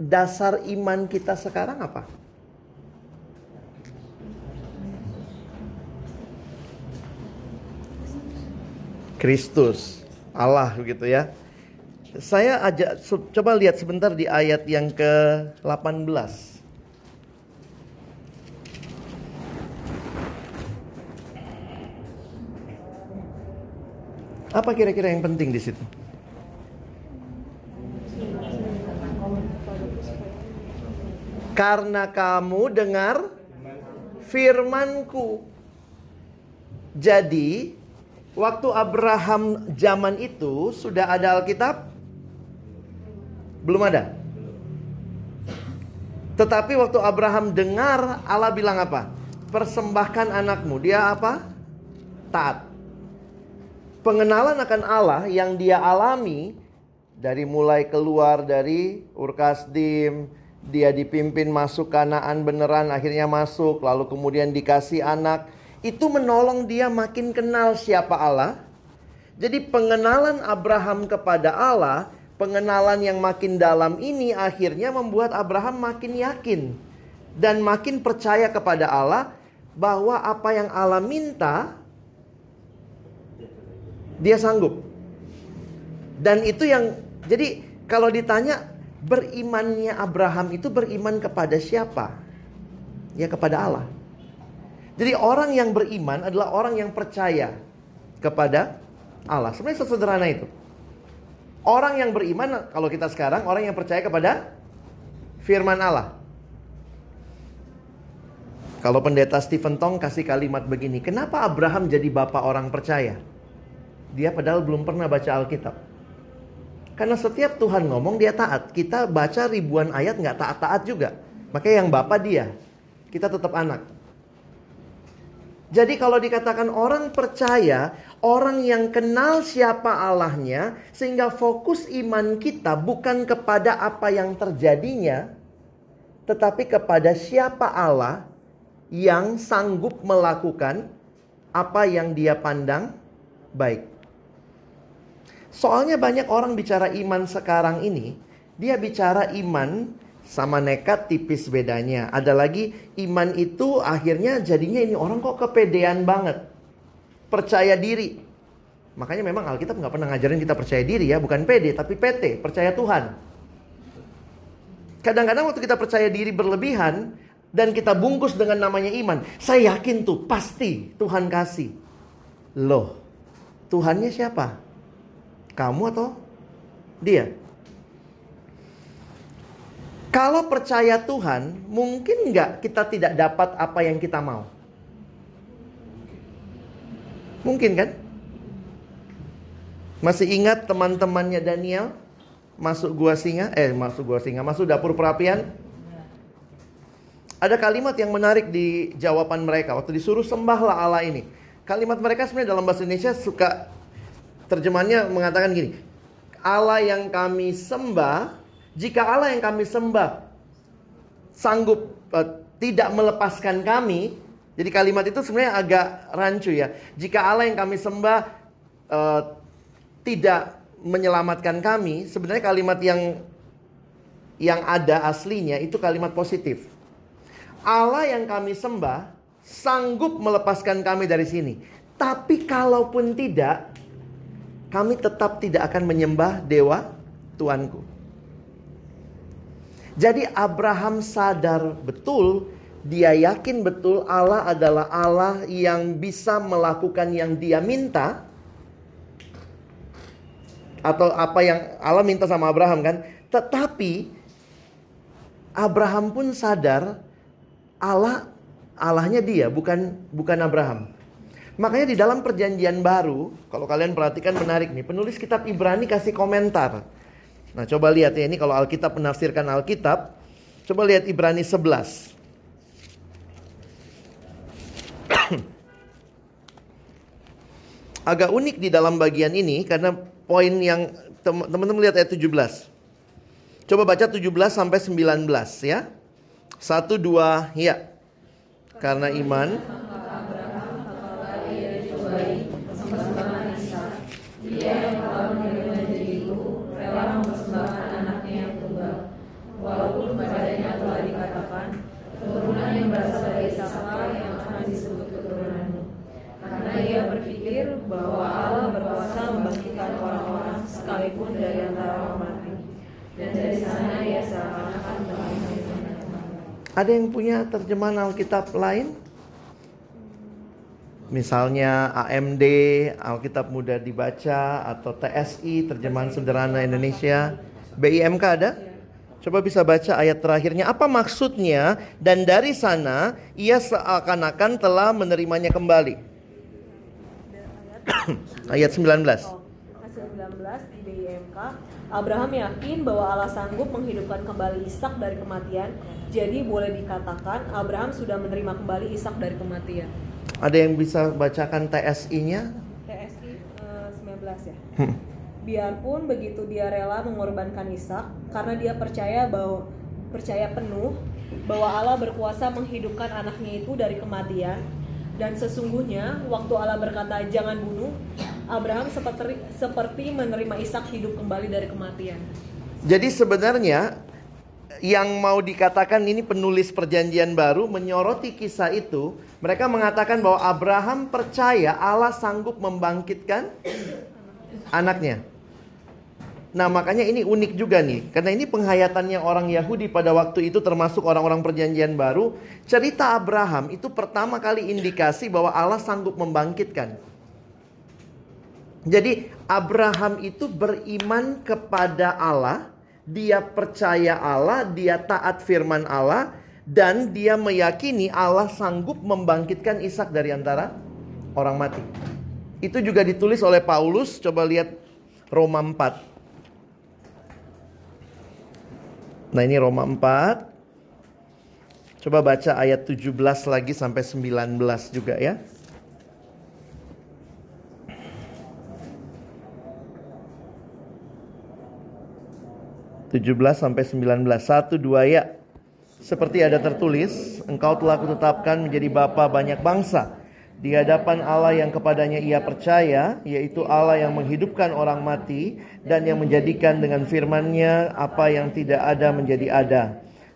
dasar iman kita sekarang apa? Kristus, Allah begitu ya. Saya ajak, coba lihat sebentar di ayat yang ke delapan belas. Apa kira-kira yang penting di situ? Karena kamu dengar firmanku. Jadi, waktu Abraham zaman itu sudah ada Alkitab? Belum ada. Tetapi waktu Abraham dengar, Allah bilang apa? Persembahkan anakmu. Dia apa? Taat. Pengenalan akan Allah yang dia alami dari mulai keluar dari Ur Kasdim, dia dipimpin masuk Kanaan beneran, akhirnya masuk, lalu kemudian dikasih anak, itu menolong dia makin kenal siapa Allah. Jadi pengenalan Abraham kepada Allah, pengenalan yang makin dalam ini akhirnya membuat Abraham makin yakin dan makin percaya kepada Allah bahwa apa yang Allah minta dia sanggup. Dan itu yang, jadi kalau ditanya berimannya Abraham itu beriman kepada siapa? Ya kepada Allah. Jadi orang yang beriman adalah orang yang percaya kepada Allah. Sebenarnya sesederhana itu. Orang yang beriman, kalau kita sekarang, orang yang percaya kepada firman Allah. Kalau pendeta Stephen Tong kasih kalimat begini, kenapa Abraham jadi bapak orang percaya? Dia padahal belum pernah baca Alkitab. Karena setiap Tuhan ngomong dia taat. Kita baca ribuan ayat nggak taat-taat juga. Makanya yang Bapa dia. Kita tetap anak. Jadi kalau dikatakan orang percaya, orang yang kenal siapa Allahnya, sehingga fokus iman kita bukan kepada apa yang terjadinya, tetapi kepada siapa Allah yang sanggup melakukan apa yang dia pandang baik. Soalnya banyak orang bicara iman sekarang ini, dia bicara iman sama nekat, tipis bedanya. Ada lagi iman itu akhirnya jadinya ini orang kok kepedean banget. Percaya diri. Makanya memang Alkitab nggak pernah ngajarin kita percaya diri ya. Bukan pede tapi P T, percaya Tuhan. Kadang-kadang waktu kita percaya diri berlebihan dan kita bungkus dengan namanya iman. Saya yakin tuh pasti Tuhan kasih. Loh, Tuhannya siapa? Kamu atau dia? Kalau percaya Tuhan, mungkin nggak kita tidak dapat apa yang kita mau? Mungkin kan? Masih ingat teman-temannya Daniel? Masuk gua singa, eh masuk gua singa, masuk dapur perapian? Ada kalimat yang menarik di jawaban mereka. Waktu disuruh sembahlah Allah ini. Kalimat mereka sebenarnya dalam bahasa Indonesia suka... terjemahannya mengatakan gini, Allah yang kami sembah, jika Allah yang kami sembah sanggup uh, tidak melepaskan kami, jadi kalimat itu sebenarnya agak rancu ya. Jika Allah yang kami sembah uh, tidak menyelamatkan kami, sebenarnya kalimat yang yang ada aslinya itu kalimat positif. Allah yang kami sembah sanggup melepaskan kami dari sini. Tapi kalaupun tidak, kami tetap tidak akan menyembah dewa Tuanku. Jadi Abraham sadar betul, dia yakin betul Allah adalah Allah yang bisa melakukan yang dia minta. Atau apa yang Allah minta sama Abraham kan. Tetapi Abraham pun sadar Allah Allahnya dia, bukan bukan Abraham. Makanya di dalam perjanjian baru, kalau kalian perhatikan menarik nih, penulis kitab Ibrani kasih komentar. Nah coba lihat ya, ini kalau Alkitab menafsirkan Alkitab, coba lihat Ibrani sebelas. Agak unik di dalam bagian ini, karena poin yang teman-teman lihat ayat tujuh belas. Coba baca tujuh belas sampai sembilan belas ya. satu, dua, ya. Karena iman... Dia yang telah menerima diriku, rela mempersembahkan anaknya yang tunggal, walaupun padanya telah dikatakan keturunan yang berasal dari Isaka yang akan disebut keturunanmu, karena ia berpikir bahwa Allah berkuasa membangkitkan orang-orang sekalipun dari antara orang mati, dan dari sana ia seakan-akan telah menerima. Ada yang punya terjemahan Alkitab lain? Misalnya A M D, Alkitab Mudah Dibaca, atau T S I, Terjemahan Sederhana Indonesia. B I M K ada? Coba bisa baca ayat terakhirnya. Apa maksudnya? Dan dari sana, ia seakan-akan telah menerimanya kembali. Ayat sembilan belas. Oh, sembilan belas di B I M K. Abraham yakin bahwa Allah sanggup menghidupkan kembali Ishak dari kematian. Jadi boleh dikatakan Abraham sudah menerima kembali Ishak dari kematian. Ada yang bisa bacakan T S I-nya? T S I uh, sembilan belas ya. Hmm. Biarpun begitu dia rela mengorbankan Ishak karena dia percaya bahwa percaya penuh bahwa Allah berkuasa menghidupkan anaknya itu dari kematian, dan sesungguhnya waktu Allah berkata jangan bunuh, Abraham seperti seperti menerima Ishak hidup kembali dari kematian. Jadi sebenarnya yang mau dikatakan ini penulis perjanjian baru menyoroti kisah itu. Mereka mengatakan bahwa Abraham percaya Allah sanggup membangkitkan anaknya. Nah makanya ini unik juga nih, karena ini penghayatannya orang Yahudi pada waktu itu, termasuk orang-orang perjanjian baru. Cerita Abraham itu pertama kali indikasi bahwa Allah sanggup membangkitkan. Jadi Abraham itu beriman kepada Allah. Dia percaya Allah, dia taat firman Allah, dan dia meyakini Allah sanggup membangkitkan Ishak dari antara orang mati. Itu juga ditulis oleh Paulus, coba lihat Roma empat. Nah, ini Roma empat. Coba baca ayat tujuh belas lagi sampai sembilan belas juga ya. tujuh belas sampai sembilan belas. satu dua ya. Seperti ada tertulis, engkau telah kutetapkan menjadi bapa banyak bangsa di hadapan Allah yang kepadanya ia percaya, yaitu Allah yang menghidupkan orang mati dan yang menjadikan dengan firman-Nya apa yang tidak ada menjadi ada.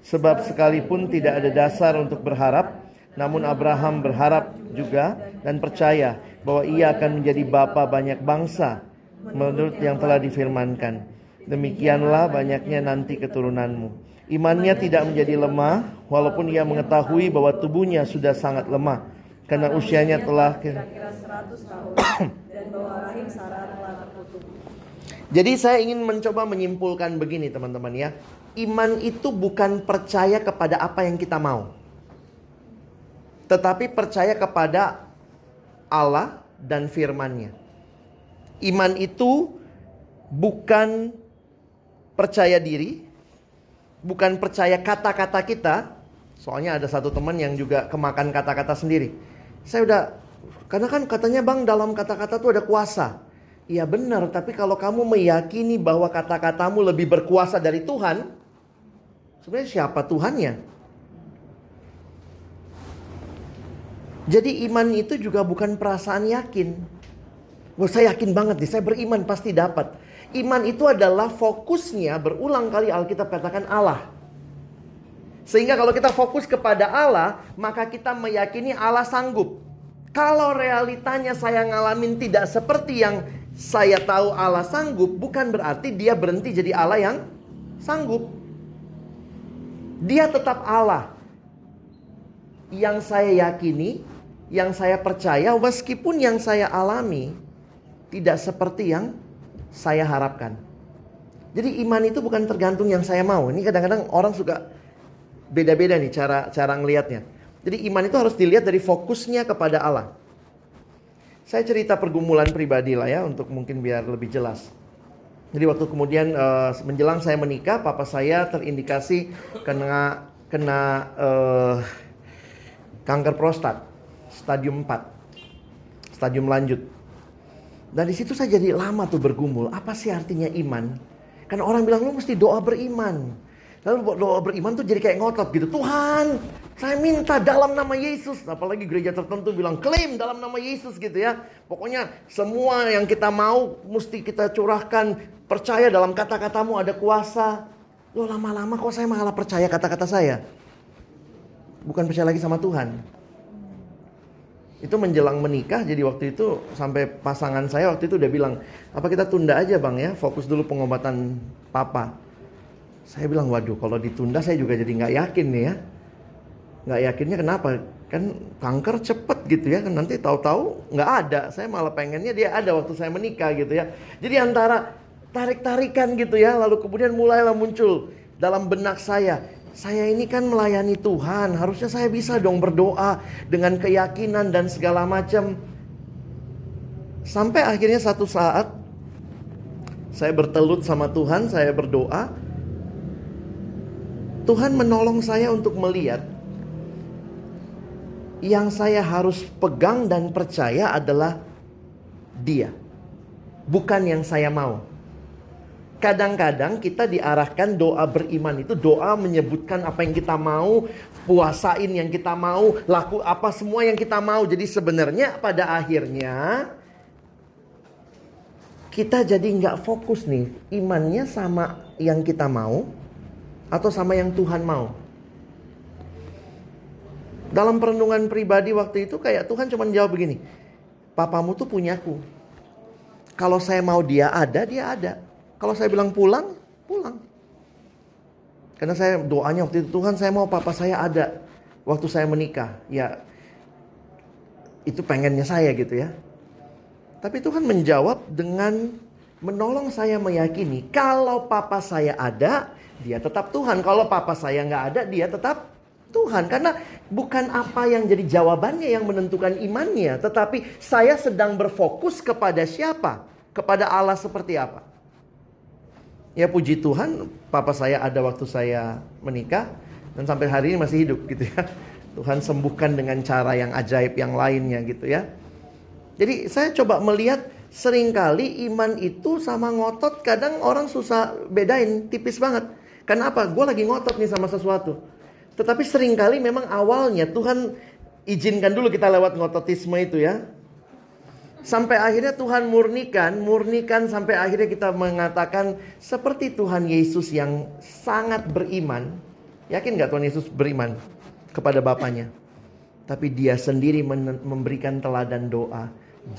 Sebab sekalipun tidak ada dasar untuk berharap, namun Abraham berharap juga dan percaya bahwa ia akan menjadi bapa banyak bangsa menurut yang telah difirmankan. Demikianlah banyaknya nanti keturunanmu. Imannya tidak menjadi lemah, walaupun ia mengetahui bahwa tubuhnya sudah sangat lemah karena usianya telah kira-kira seratus tahun dan bahwa rahim Sarah telah tertutup. Jadi saya ingin mencoba menyimpulkan begini teman-teman ya. Iman itu bukan percaya kepada apa yang kita mau, tetapi percaya kepada Allah dan firman-Nya. Iman itu bukan percaya diri, bukan percaya kata-kata kita. Soalnya ada satu teman yang juga kemakan kata-kata sendiri. Saya udah, karena kan katanya bang dalam kata-kata tuh ada kuasa. Iya benar, tapi kalau kamu meyakini bahwa kata-katamu lebih berkuasa dari Tuhan, sebenarnya siapa Tuhannya? Jadi iman itu juga bukan perasaan yakin. Wah saya yakin banget nih, saya beriman pasti dapat. Iman itu adalah fokusnya, berulang kali Alkitab katakan Allah. Sehingga kalau kita fokus kepada Allah, maka kita meyakini Allah sanggup. Kalau realitanya saya ngalamin tidak seperti yang saya tahu Allah sanggup, bukan berarti dia berhenti jadi Allah yang sanggup. Dia tetap Allah. Yang saya yakini, yang saya percaya, meskipun yang saya alami tidak seperti yang saya harapkan. Jadi iman itu bukan tergantung yang saya mau. Ini kadang-kadang orang suka beda-beda nih cara cara ngelihatnya. Jadi iman itu harus dilihat dari fokusnya kepada Allah. Saya cerita pergumulan pribadi lah ya, untuk mungkin biar lebih jelas. Jadi waktu kemudian uh, menjelang saya menikah, papa saya terindikasi kena kena uh, kanker prostat stadium empat, stadium lanjut. Dan di situ saya jadi lama tuh bergumul, apa sih artinya iman? Karena orang bilang lu mesti doa beriman. Lalu doa beriman tuh jadi kayak ngotot gitu. Tuhan, saya minta dalam nama Yesus. Apalagi gereja tertentu bilang klaim dalam nama Yesus gitu ya. Pokoknya semua yang kita mau mesti kita curahkan. Percaya dalam kata-katamu ada kuasa. Loh lama-lama kok saya malah percaya kata-kata saya. Bukan percaya lagi sama Tuhan. Itu menjelang menikah. Jadi waktu itu sampai pasangan saya waktu itu udah bilang, apa kita tunda aja bang ya, fokus dulu pengobatan papa. Saya bilang, waduh kalau ditunda saya juga jadi nggak yakin nih ya. Nggak yakinnya kenapa? Kan kanker cepet gitu ya. Kan nanti tahu-tahu nggak ada. Saya malah pengennya dia ada waktu saya menikah gitu ya. Jadi antara tarik-tarikan gitu ya. Lalu kemudian mulailah muncul dalam benak saya. Saya ini kan melayani Tuhan. Harusnya saya bisa dong berdoa dengan keyakinan dan segala macam. Sampai akhirnya satu saat saya bertelut sama Tuhan. Saya berdoa. Tuhan menolong saya untuk melihat yang saya harus pegang dan percaya adalah Dia, bukan yang saya mau. Kadang-kadang kita diarahkan doa beriman itu doa menyebutkan apa yang kita mau, puasain yang kita mau, laku apa semua yang kita mau. Jadi sebenarnya pada akhirnya kita jadi nggak fokus nih imannya sama yang kita mau atau sama yang Tuhan mau. Dalam perenungan pribadi waktu itu kayak Tuhan cuma jawab begini, papamu tuh punyaku. Kalau saya mau dia ada, dia ada. Kalau saya bilang pulang, pulang. Karena saya doanya waktu itu, Tuhan saya mau papa saya ada waktu saya menikah. Ya itu pengennya saya gitu ya. Tapi Tuhan menjawab dengan menolong saya meyakini kalau papa saya ada, dia tetap Tuhan. Kalau papa saya nggak ada, dia tetap Tuhan. Karena bukan apa yang jadi jawabannya yang menentukan imannya, tetapi saya sedang berfokus kepada siapa, kepada Allah seperti apa. ya puji Tuhan, papa saya ada waktu saya menikah dan sampai hari ini masih hidup gitu ya. Tuhan sembuhkan dengan cara yang ajaib yang lainnya gitu ya. Jadi saya coba melihat, seringkali iman itu sama ngotot kadang orang susah bedain, tipis banget. Kenapa? Gue lagi ngotot nih sama sesuatu. Tetapi seringkali memang awalnya Tuhan izinkan dulu kita lewat ngototisme itu ya. Sampai akhirnya Tuhan murnikan, murnikan sampai akhirnya kita mengatakan seperti Tuhan Yesus yang sangat beriman. Yakin gak Tuhan Yesus beriman kepada Bapanya? Tapi dia sendiri men- memberikan teladan doa.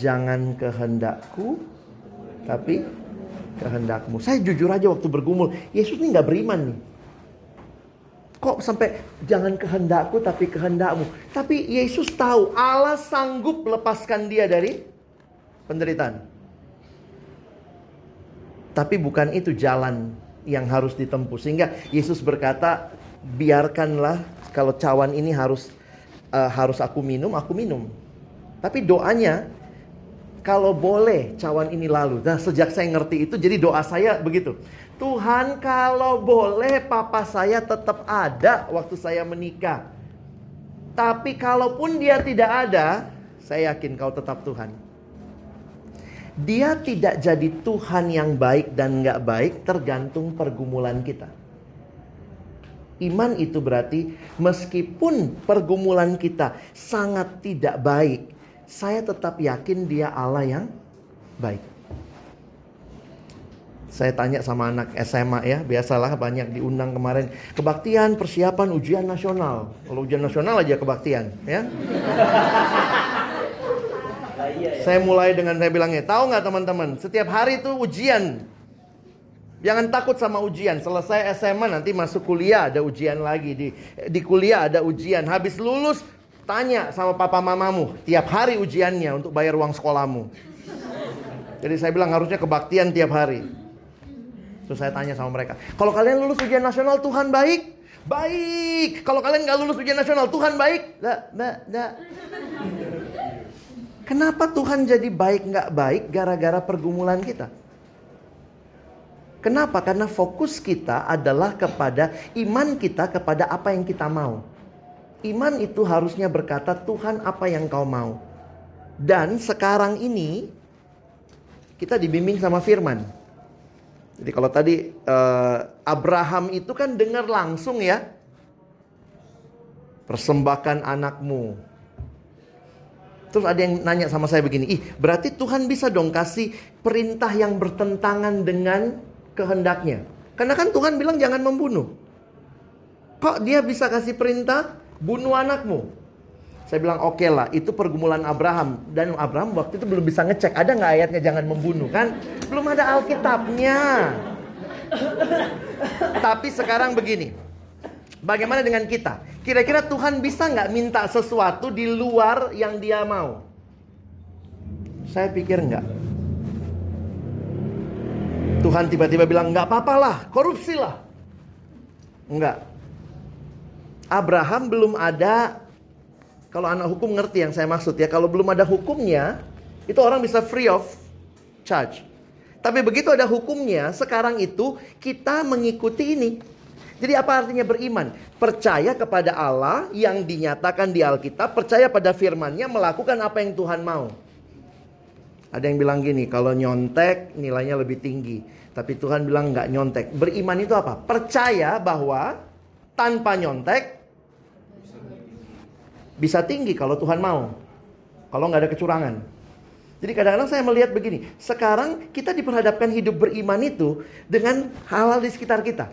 Jangan kehendakku, tapi kehendakmu. Saya jujur aja waktu bergumul, Yesus ini gak beriman nih. Kok sampai jangan kehendakku tapi kehendakmu. Tapi Yesus tahu Allah sanggup lepaskan dia dari penderitaan. Tapi bukan itu jalan yang harus ditempuh. Sehingga Yesus berkata, biarkanlah kalau cawan ini harus uh, harus aku minum, aku minum. Tapi doanya, kalau boleh cawan ini lalu. Nah, sejak saya ngerti itu, jadi doa saya begitu. Tuhan, kalau boleh papa saya tetap ada waktu saya menikah. Tapi kalaupun dia tidak ada, saya yakin kau tetap Tuhan. Dia tidak jadi Tuhan yang baik dan gak baik tergantung pergumulan kita. Iman itu berarti meskipun pergumulan kita sangat tidak baik, saya tetap yakin dia Allah yang baik. Saya tanya sama anak S M A ya, biasalah banyak diundang kemarin. Kebaktian, persiapan, ujian nasional. Kalau ujian nasional aja kebaktian ya. Saya mulai dengan saya bilangnya, tahu nggak teman-teman, setiap hari itu ujian. Jangan takut sama ujian. Selesai S M A nanti masuk kuliah ada ujian lagi, di di kuliah ada ujian. Habis lulus tanya sama papa mamamu, tiap hari ujiannya untuk bayar uang sekolahmu. Jadi saya bilang harusnya kebaktian tiap hari. Terus saya tanya sama mereka, kalau kalian lulus ujian nasional Tuhan baik? Baik. Kalau kalian nggak lulus ujian nasional Tuhan baik? Nggak, nggak, nggak. Kenapa Tuhan jadi baik nggak baik gara-gara pergumulan kita? Kenapa? Karena fokus kita adalah kepada iman kita kepada apa yang kita mau. Iman itu harusnya berkata, Tuhan apa yang kau mau. Dan sekarang ini kita dibimbing sama firman. Jadi kalau tadi eh, Abraham itu kan dengar langsung ya. Persembahkan anakmu. Terus ada yang nanya sama saya begini, ih berarti Tuhan bisa dong kasih perintah yang bertentangan dengan kehendaknya. Karena kan Tuhan bilang jangan membunuh. Kok dia bisa kasih perintah bunuh anakmu? Saya bilang oke okay lah, itu pergumulan Abraham. Dan Abraham waktu itu belum bisa ngecek, ada gak ayatnya jangan membunuh kan? Belum ada Alkitabnya. Tapi sekarang begini. Bagaimana dengan kita? Kira-kira Tuhan bisa nggak minta sesuatu di luar yang dia mau? Saya pikir nggak. Tuhan tiba-tiba bilang, nggak apa-apalah, korupsilah. Nggak. Abraham belum ada, kalau anak hukum ngerti yang saya maksud ya, kalau belum ada hukumnya, itu orang bisa free of charge. Tapi begitu ada hukumnya, sekarang itu kita mengikuti ini. Jadi apa artinya beriman? Percaya kepada Allah yang dinyatakan di Alkitab, percaya pada firman-Nya, melakukan apa yang Tuhan mau. Ada yang bilang gini, kalau nyontek nilainya lebih tinggi. Tapi Tuhan bilang enggak nyontek. Beriman itu apa? Percaya bahwa tanpa nyontek bisa tinggi kalau Tuhan mau. Kalau enggak ada kecurangan. Jadi kadang-kadang saya melihat begini, sekarang kita diperhadapkan hidup beriman itu dengan hal-hal di sekitar kita.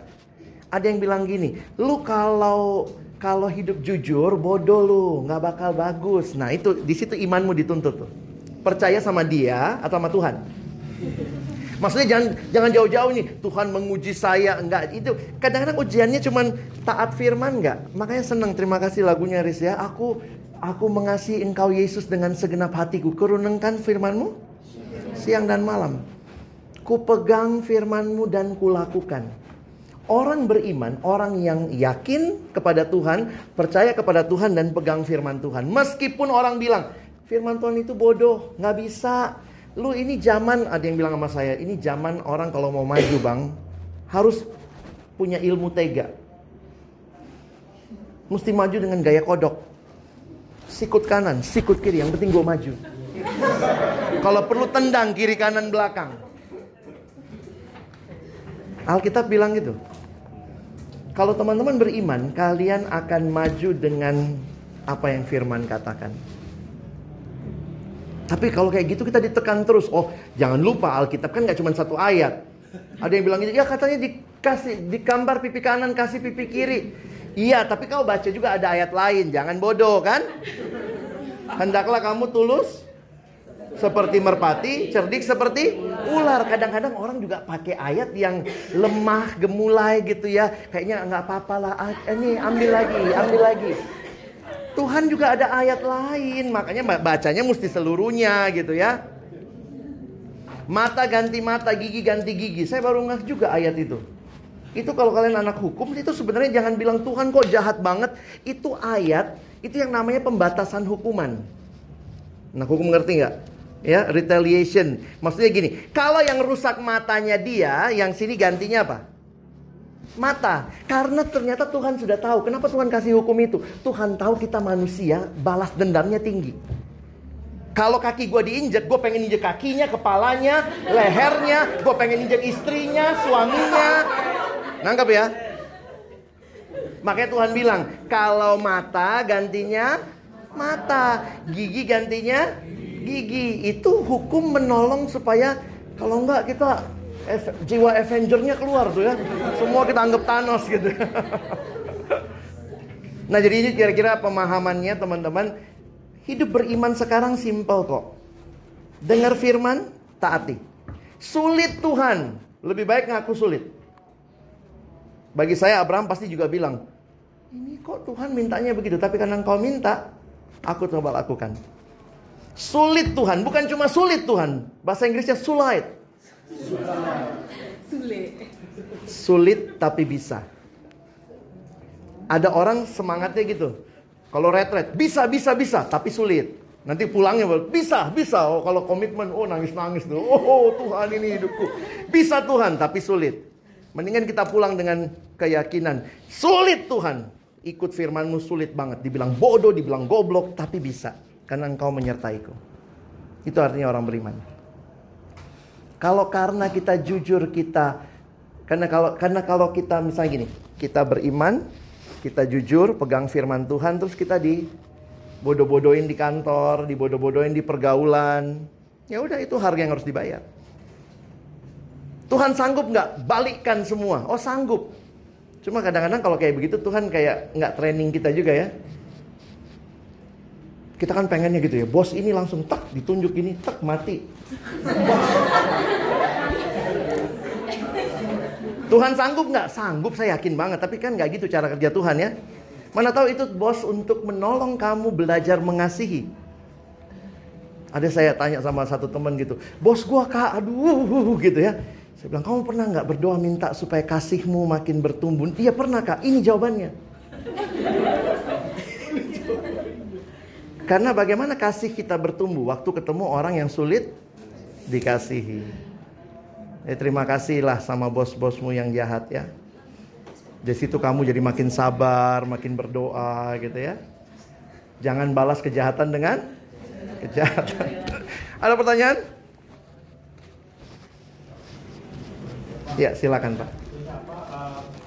Ada yang bilang gini, lu kalau kalau hidup jujur bodoh lu, nggak bakal bagus. Nah itu di situ imanmu dituntut tuh. Percaya sama dia atau sama Tuhan? Maksudnya jangan jangan jauh-jauh nih. Tuhan menguji saya nggak itu. Kadang-kadang ujiannya cuman taat firman nggak. Makanya seneng, terima kasih lagunya Riz ya. Aku aku mengasihi Engkau Yesus dengan segenap hatiku. Kurunengkan firman-Mu siang dan malam. Ku pegang firman-Mu dan kulakukan. Orang beriman, orang yang yakin kepada Tuhan, percaya kepada Tuhan dan pegang firman Tuhan. Meskipun orang bilang, firman Tuhan itu bodoh, gak bisa. Lu ini zaman, ada yang bilang sama saya, ini zaman orang kalau mau maju bang, harus punya ilmu tega. Mesti maju dengan gaya kodok. Sikut kanan, sikut kiri, yang penting gue maju. Kalau perlu tendang kiri kanan belakang. Alkitab bilang gitu. Kalau teman-teman beriman, kalian akan maju dengan apa yang firman katakan. Tapi kalau kayak gitu kita ditekan terus. Oh, jangan lupa Alkitab kan gak cuma satu ayat. Ada yang bilang gitu, ya katanya dikasih, dikambar pipi kanan, kasih pipi kiri. Iya, tapi kau baca juga ada ayat lain. Jangan bodoh kan? Hendaklah kamu tulus seperti merpati, cerdik seperti ular. Kadang-kadang orang juga pakai ayat yang lemah, gemulai gitu ya. Kayaknya gak apa-apa lah, ini ambil lagi, ambil lagi. Tuhan juga ada ayat lain, makanya bacanya mesti seluruhnya gitu ya. Mata ganti mata, gigi ganti gigi. Saya baru ngeh juga ayat itu. Itu kalau kalian anak hukum, itu sebenarnya jangan bilang Tuhan kok jahat banget. Itu ayat, itu yang namanya pembatasan hukuman. Anak hukum ngerti nggak? Ya, retaliation. Maksudnya gini, kalau yang rusak matanya dia, yang sini gantinya apa? Mata, karena ternyata Tuhan sudah tahu. Kenapa Tuhan kasih hukum itu? Tuhan tahu kita manusia, balas dendamnya tinggi. Kalau kaki gue diinjek, gue pengen injek kakinya, kepalanya, lehernya. Gue pengen injek istrinya, suaminya. Nangkep ya? Makanya Tuhan bilang, kalau mata gantinya mata, gigi gantinya gigi. Itu hukum menolong supaya kalau enggak kita Ef, jiwa Avengernya keluar tuh ya. Semua kita anggap Thanos gitu. Nah jadi ini kira-kira pemahamannya teman-teman. Hidup beriman sekarang simple kok. Dengar firman, taati. Sulit Tuhan, lebih baik ngaku sulit. Bagi saya Abraham pasti juga bilang, ini kok Tuhan mintanya begitu, tapi karena engkau minta, aku coba lakukan. Sulit Tuhan, bukan cuma sulit Tuhan, bahasa Inggrisnya sulit. Sulit. Sulit tapi bisa. Ada orang semangatnya gitu. Kalau retret, bisa, bisa, bisa, tapi sulit. Nanti pulangnya bisa, bisa. Oh, kalau komitmen, oh nangis-nangis tuh. Oh Tuhan ini hidupku. Bisa Tuhan tapi sulit. Mendingan kita pulang dengan keyakinan. Sulit Tuhan, ikut firmanmu sulit banget. Dibilang bodoh, dibilang goblok, tapi bisa. Karena engkau menyertaiku. Itu artinya orang beriman. Kalau karena kita jujur kita, karena kalau karena kalau kita misalnya gini, kita beriman, kita jujur, pegang firman Tuhan, terus kita dibodoh-bodohin di kantor, dibodoh-bodohin di pergaulan, ya udah itu harga yang harus dibayar. Tuhan sanggup nggak balikkan semua? Oh sanggup. Cuma kadang-kadang kalau kayak begitu Tuhan kayak nggak training kita juga ya. Kita kan pengennya gitu ya, bos ini langsung tak ditunjuk ini, tak mati. Tuhan sanggup nggak? Sanggup, saya yakin banget. Tapi kan nggak gitu cara kerja Tuhan ya. Mana tahu itu bos untuk menolong kamu belajar mengasihi. Ada saya tanya sama satu teman gitu, bos gua kak, aduh gitu ya. Saya bilang, kamu pernah nggak berdoa minta supaya kasihmu makin bertumbuh? Iya pernah kak, ini jawabannya. Karena bagaimana kasih kita bertumbuh waktu ketemu orang yang sulit dikasihi. Eh, terima kasihlah sama bos-bosmu yang jahat ya. Dari situ kamu jadi makin sabar, makin berdoa gitu ya. Jangan balas kejahatan dengan kejahatan. Ada pertanyaan? Ya silakan Pak.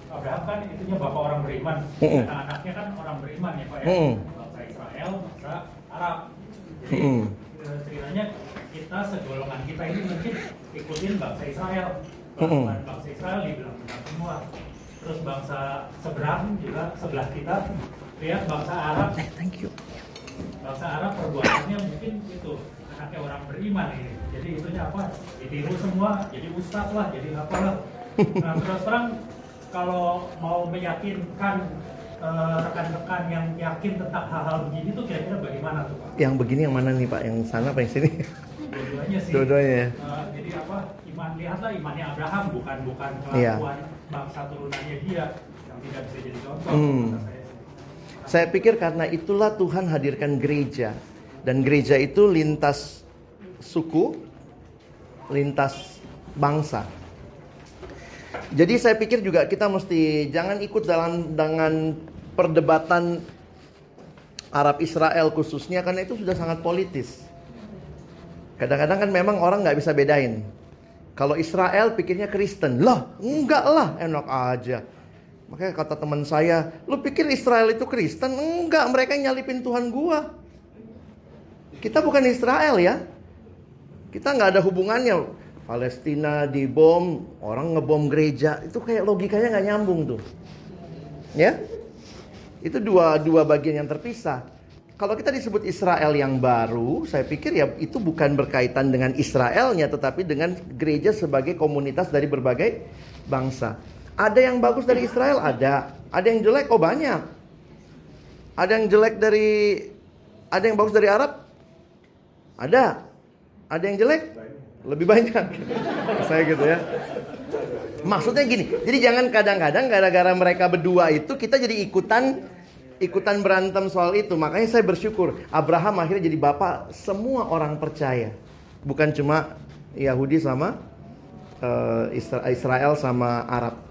Abraham kan itunya bapak orang beriman. Anak-anaknya kan orang beriman ya Pak ya. Masa Arab. Jadi mm. ceritanya kita segolongan kita ini mungkin ikutin bangsa Israel. Bangsa, bangsa Israel dibilang benar semua. Terus bangsa seberang juga sebelah kita lihat bangsa Arab. Thank you. Bangsa Arab perbuatannya mungkin itu anaknya orang beriman ini. Jadi itunya apa? Ditiru semua. Jadi ustaz lah. Jadi apalah. Nah, terus terang kalau mau meyakinkan Uh, rekan-rekan yang yakin tentang hal-hal begini tuh kira-kira bagaimana tuh Pak? Yang begini yang mana nih Pak? Yang sana apa yang sini? Dua-duanya sih. Dua-duanya. Uh, jadi apa? Iman, lihatlah imannya Abraham bukan bukan kelakuan yeah. bangsa turunannya dia yang tidak bisa jadi contoh. Hmm. Saya. saya pikir karena itulah Tuhan hadirkan gereja, dan gereja itu lintas suku, lintas bangsa. Jadi saya pikir juga kita mesti jangan ikut dalam dengan perdebatan Arab Israel khususnya, karena itu sudah sangat politis. Kadang-kadang kan memang orang nggak bisa bedain. Kalau Israel pikirnya Kristen, lah enggak lah, enak aja. Makanya kata teman saya, lu pikir Israel itu Kristen? Enggak, mereka nyalipin Tuhan gua. Kita bukan Israel ya, kita nggak ada hubungannya. Palestina dibom, orang ngebom gereja, itu kayak logikanya nggak nyambung tuh, ya? Itu dua dua bagian yang terpisah. Kalau kita disebut Israel yang baru, saya pikir ya itu bukan berkaitan dengan Israelnya, tetapi dengan gereja sebagai komunitas dari berbagai bangsa. Ada yang bagus dari Israel, ada, ada yang jelek, oh banyak. Ada yang jelek dari, ada yang bagus dari Arab, ada, ada yang jelek. Lebih banyak. Saya gitu ya. Maksudnya gini, jadi jangan kadang-kadang gara-gara mereka berdua itu kita jadi ikutan ikutan berantem soal itu. Makanya saya bersyukur Abraham akhirnya jadi bapak semua orang percaya. Bukan cuma Yahudi sama uh, Israel sama Arab.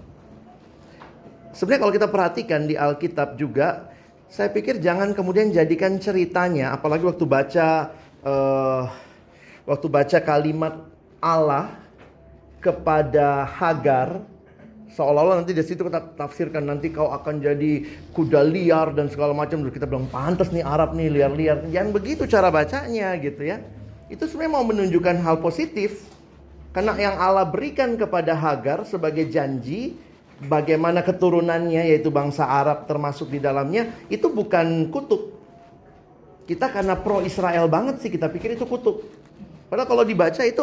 Sebenarnya kalau kita perhatikan di Alkitab juga, saya pikir jangan kemudian jadikan ceritanya, apalagi waktu baca uh, Waktu baca kalimat Allah kepada Hagar, seolah-olah nanti dari situ kita tafsirkan, nanti kau akan jadi kuda liar dan segala macam. Kita bilang pantas nih Arab nih liar-liar. Jangan begitu cara bacanya gitu ya. Itu sebenarnya mau menunjukkan hal positif. Karena yang Allah berikan kepada Hagar sebagai janji, bagaimana keturunannya yaitu bangsa Arab termasuk di dalamnya, itu bukan kutuk. Kita karena pro-Israel banget sih, kita pikir itu kutuk. Padahal kalau dibaca itu,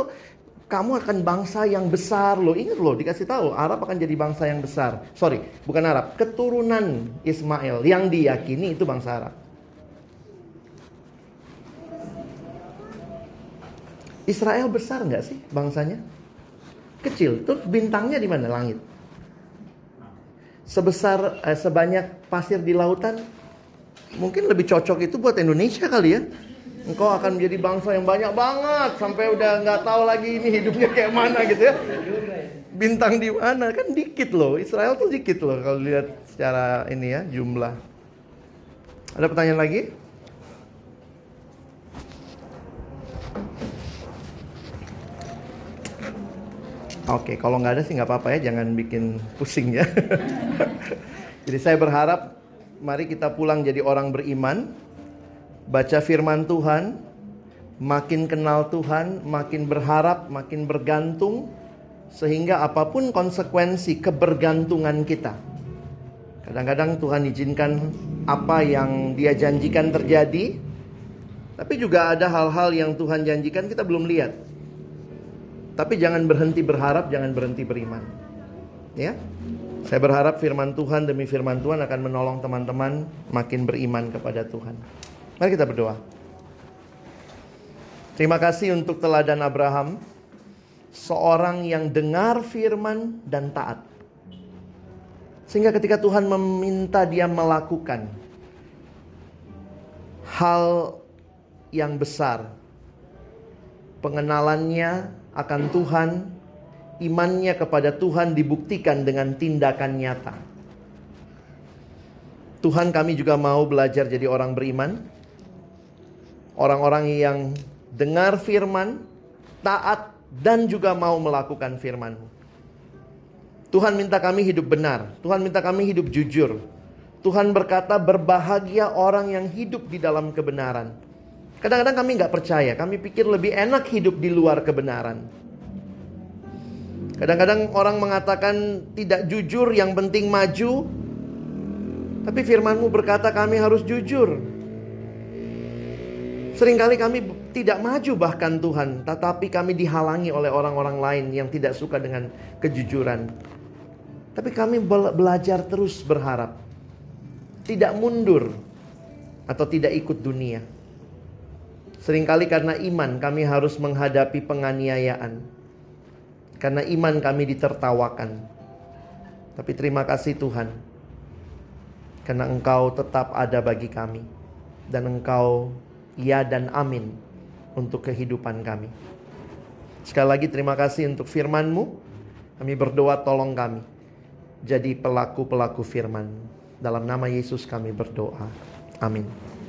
kamu akan bangsa yang besar loh. Ingat loh, dikasih tahu Arab akan jadi bangsa yang besar. Sorry, bukan Arab, keturunan Ismail yang diyakini itu bangsa Arab. Israel besar nggak sih bangsanya? Kecil. Terus bintangnya di mana? Langit. Sebesar eh, sebanyak pasir di lautan. Mungkin lebih cocok itu buat Indonesia kali ya. Engkau akan menjadi bangsa yang banyak banget sampai udah nggak tahu lagi ini hidupnya kayak mana gitu ya. Bintang di mana? Kan dikit loh. Israel tuh dikit loh kalau lihat secara ini ya, jumlah. Ada pertanyaan lagi? Oke, kalau nggak ada sih nggak apa-apa ya, jangan bikin pusing ya. Jadi saya berharap mari kita pulang jadi orang beriman. Baca firman Tuhan, makin kenal Tuhan, makin berharap, makin bergantung, sehingga apapun konsekuensi kebergantungan kita. Kadang-kadang Tuhan izinkan apa yang Dia janjikan terjadi, tapi juga ada hal-hal yang Tuhan janjikan kita belum lihat. Tapi jangan berhenti berharap, jangan berhenti beriman. Ya? Saya berharap firman Tuhan demi firman Tuhan akan menolong teman-teman makin beriman kepada Tuhan. Mari kita berdoa. Terima kasih untuk teladan Abraham, seorang yang dengar firman dan taat. Sehingga ketika Tuhan meminta dia melakukan hal yang besar, pengenalannya akan Tuhan, imannya kepada Tuhan dibuktikan dengan tindakan nyata. Tuhan, kami juga mau belajar jadi orang beriman, orang-orang yang dengar firman, taat, dan juga mau melakukan firman-Mu. Tuhan minta kami hidup benar. Tuhan minta kami hidup jujur. Tuhan berkata berbahagia orang yang hidup di dalam kebenaran. Kadang-kadang kami nggak percaya. Kami pikir lebih enak hidup di luar kebenaran. Kadang-kadang orang mengatakan tidak jujur, yang penting maju. Tapi firman-Mu berkata kami harus jujur. Seringkali kami tidak maju bahkan Tuhan, tetapi kami dihalangi oleh orang-orang lain yang tidak suka dengan kejujuran. Tapi kami belajar terus berharap, tidak mundur atau tidak ikut dunia. Seringkali karena iman kami harus menghadapi penganiayaan, karena iman kami ditertawakan. Tapi terima kasih Tuhan, karena Engkau tetap ada bagi kami, dan Engkau ya dan amin untuk kehidupan kami. Sekali lagi terima kasih untuk firman-Mu. Kami berdoa, tolong kami jadi pelaku-pelaku firman. Dalam nama Yesus kami berdoa. Amin.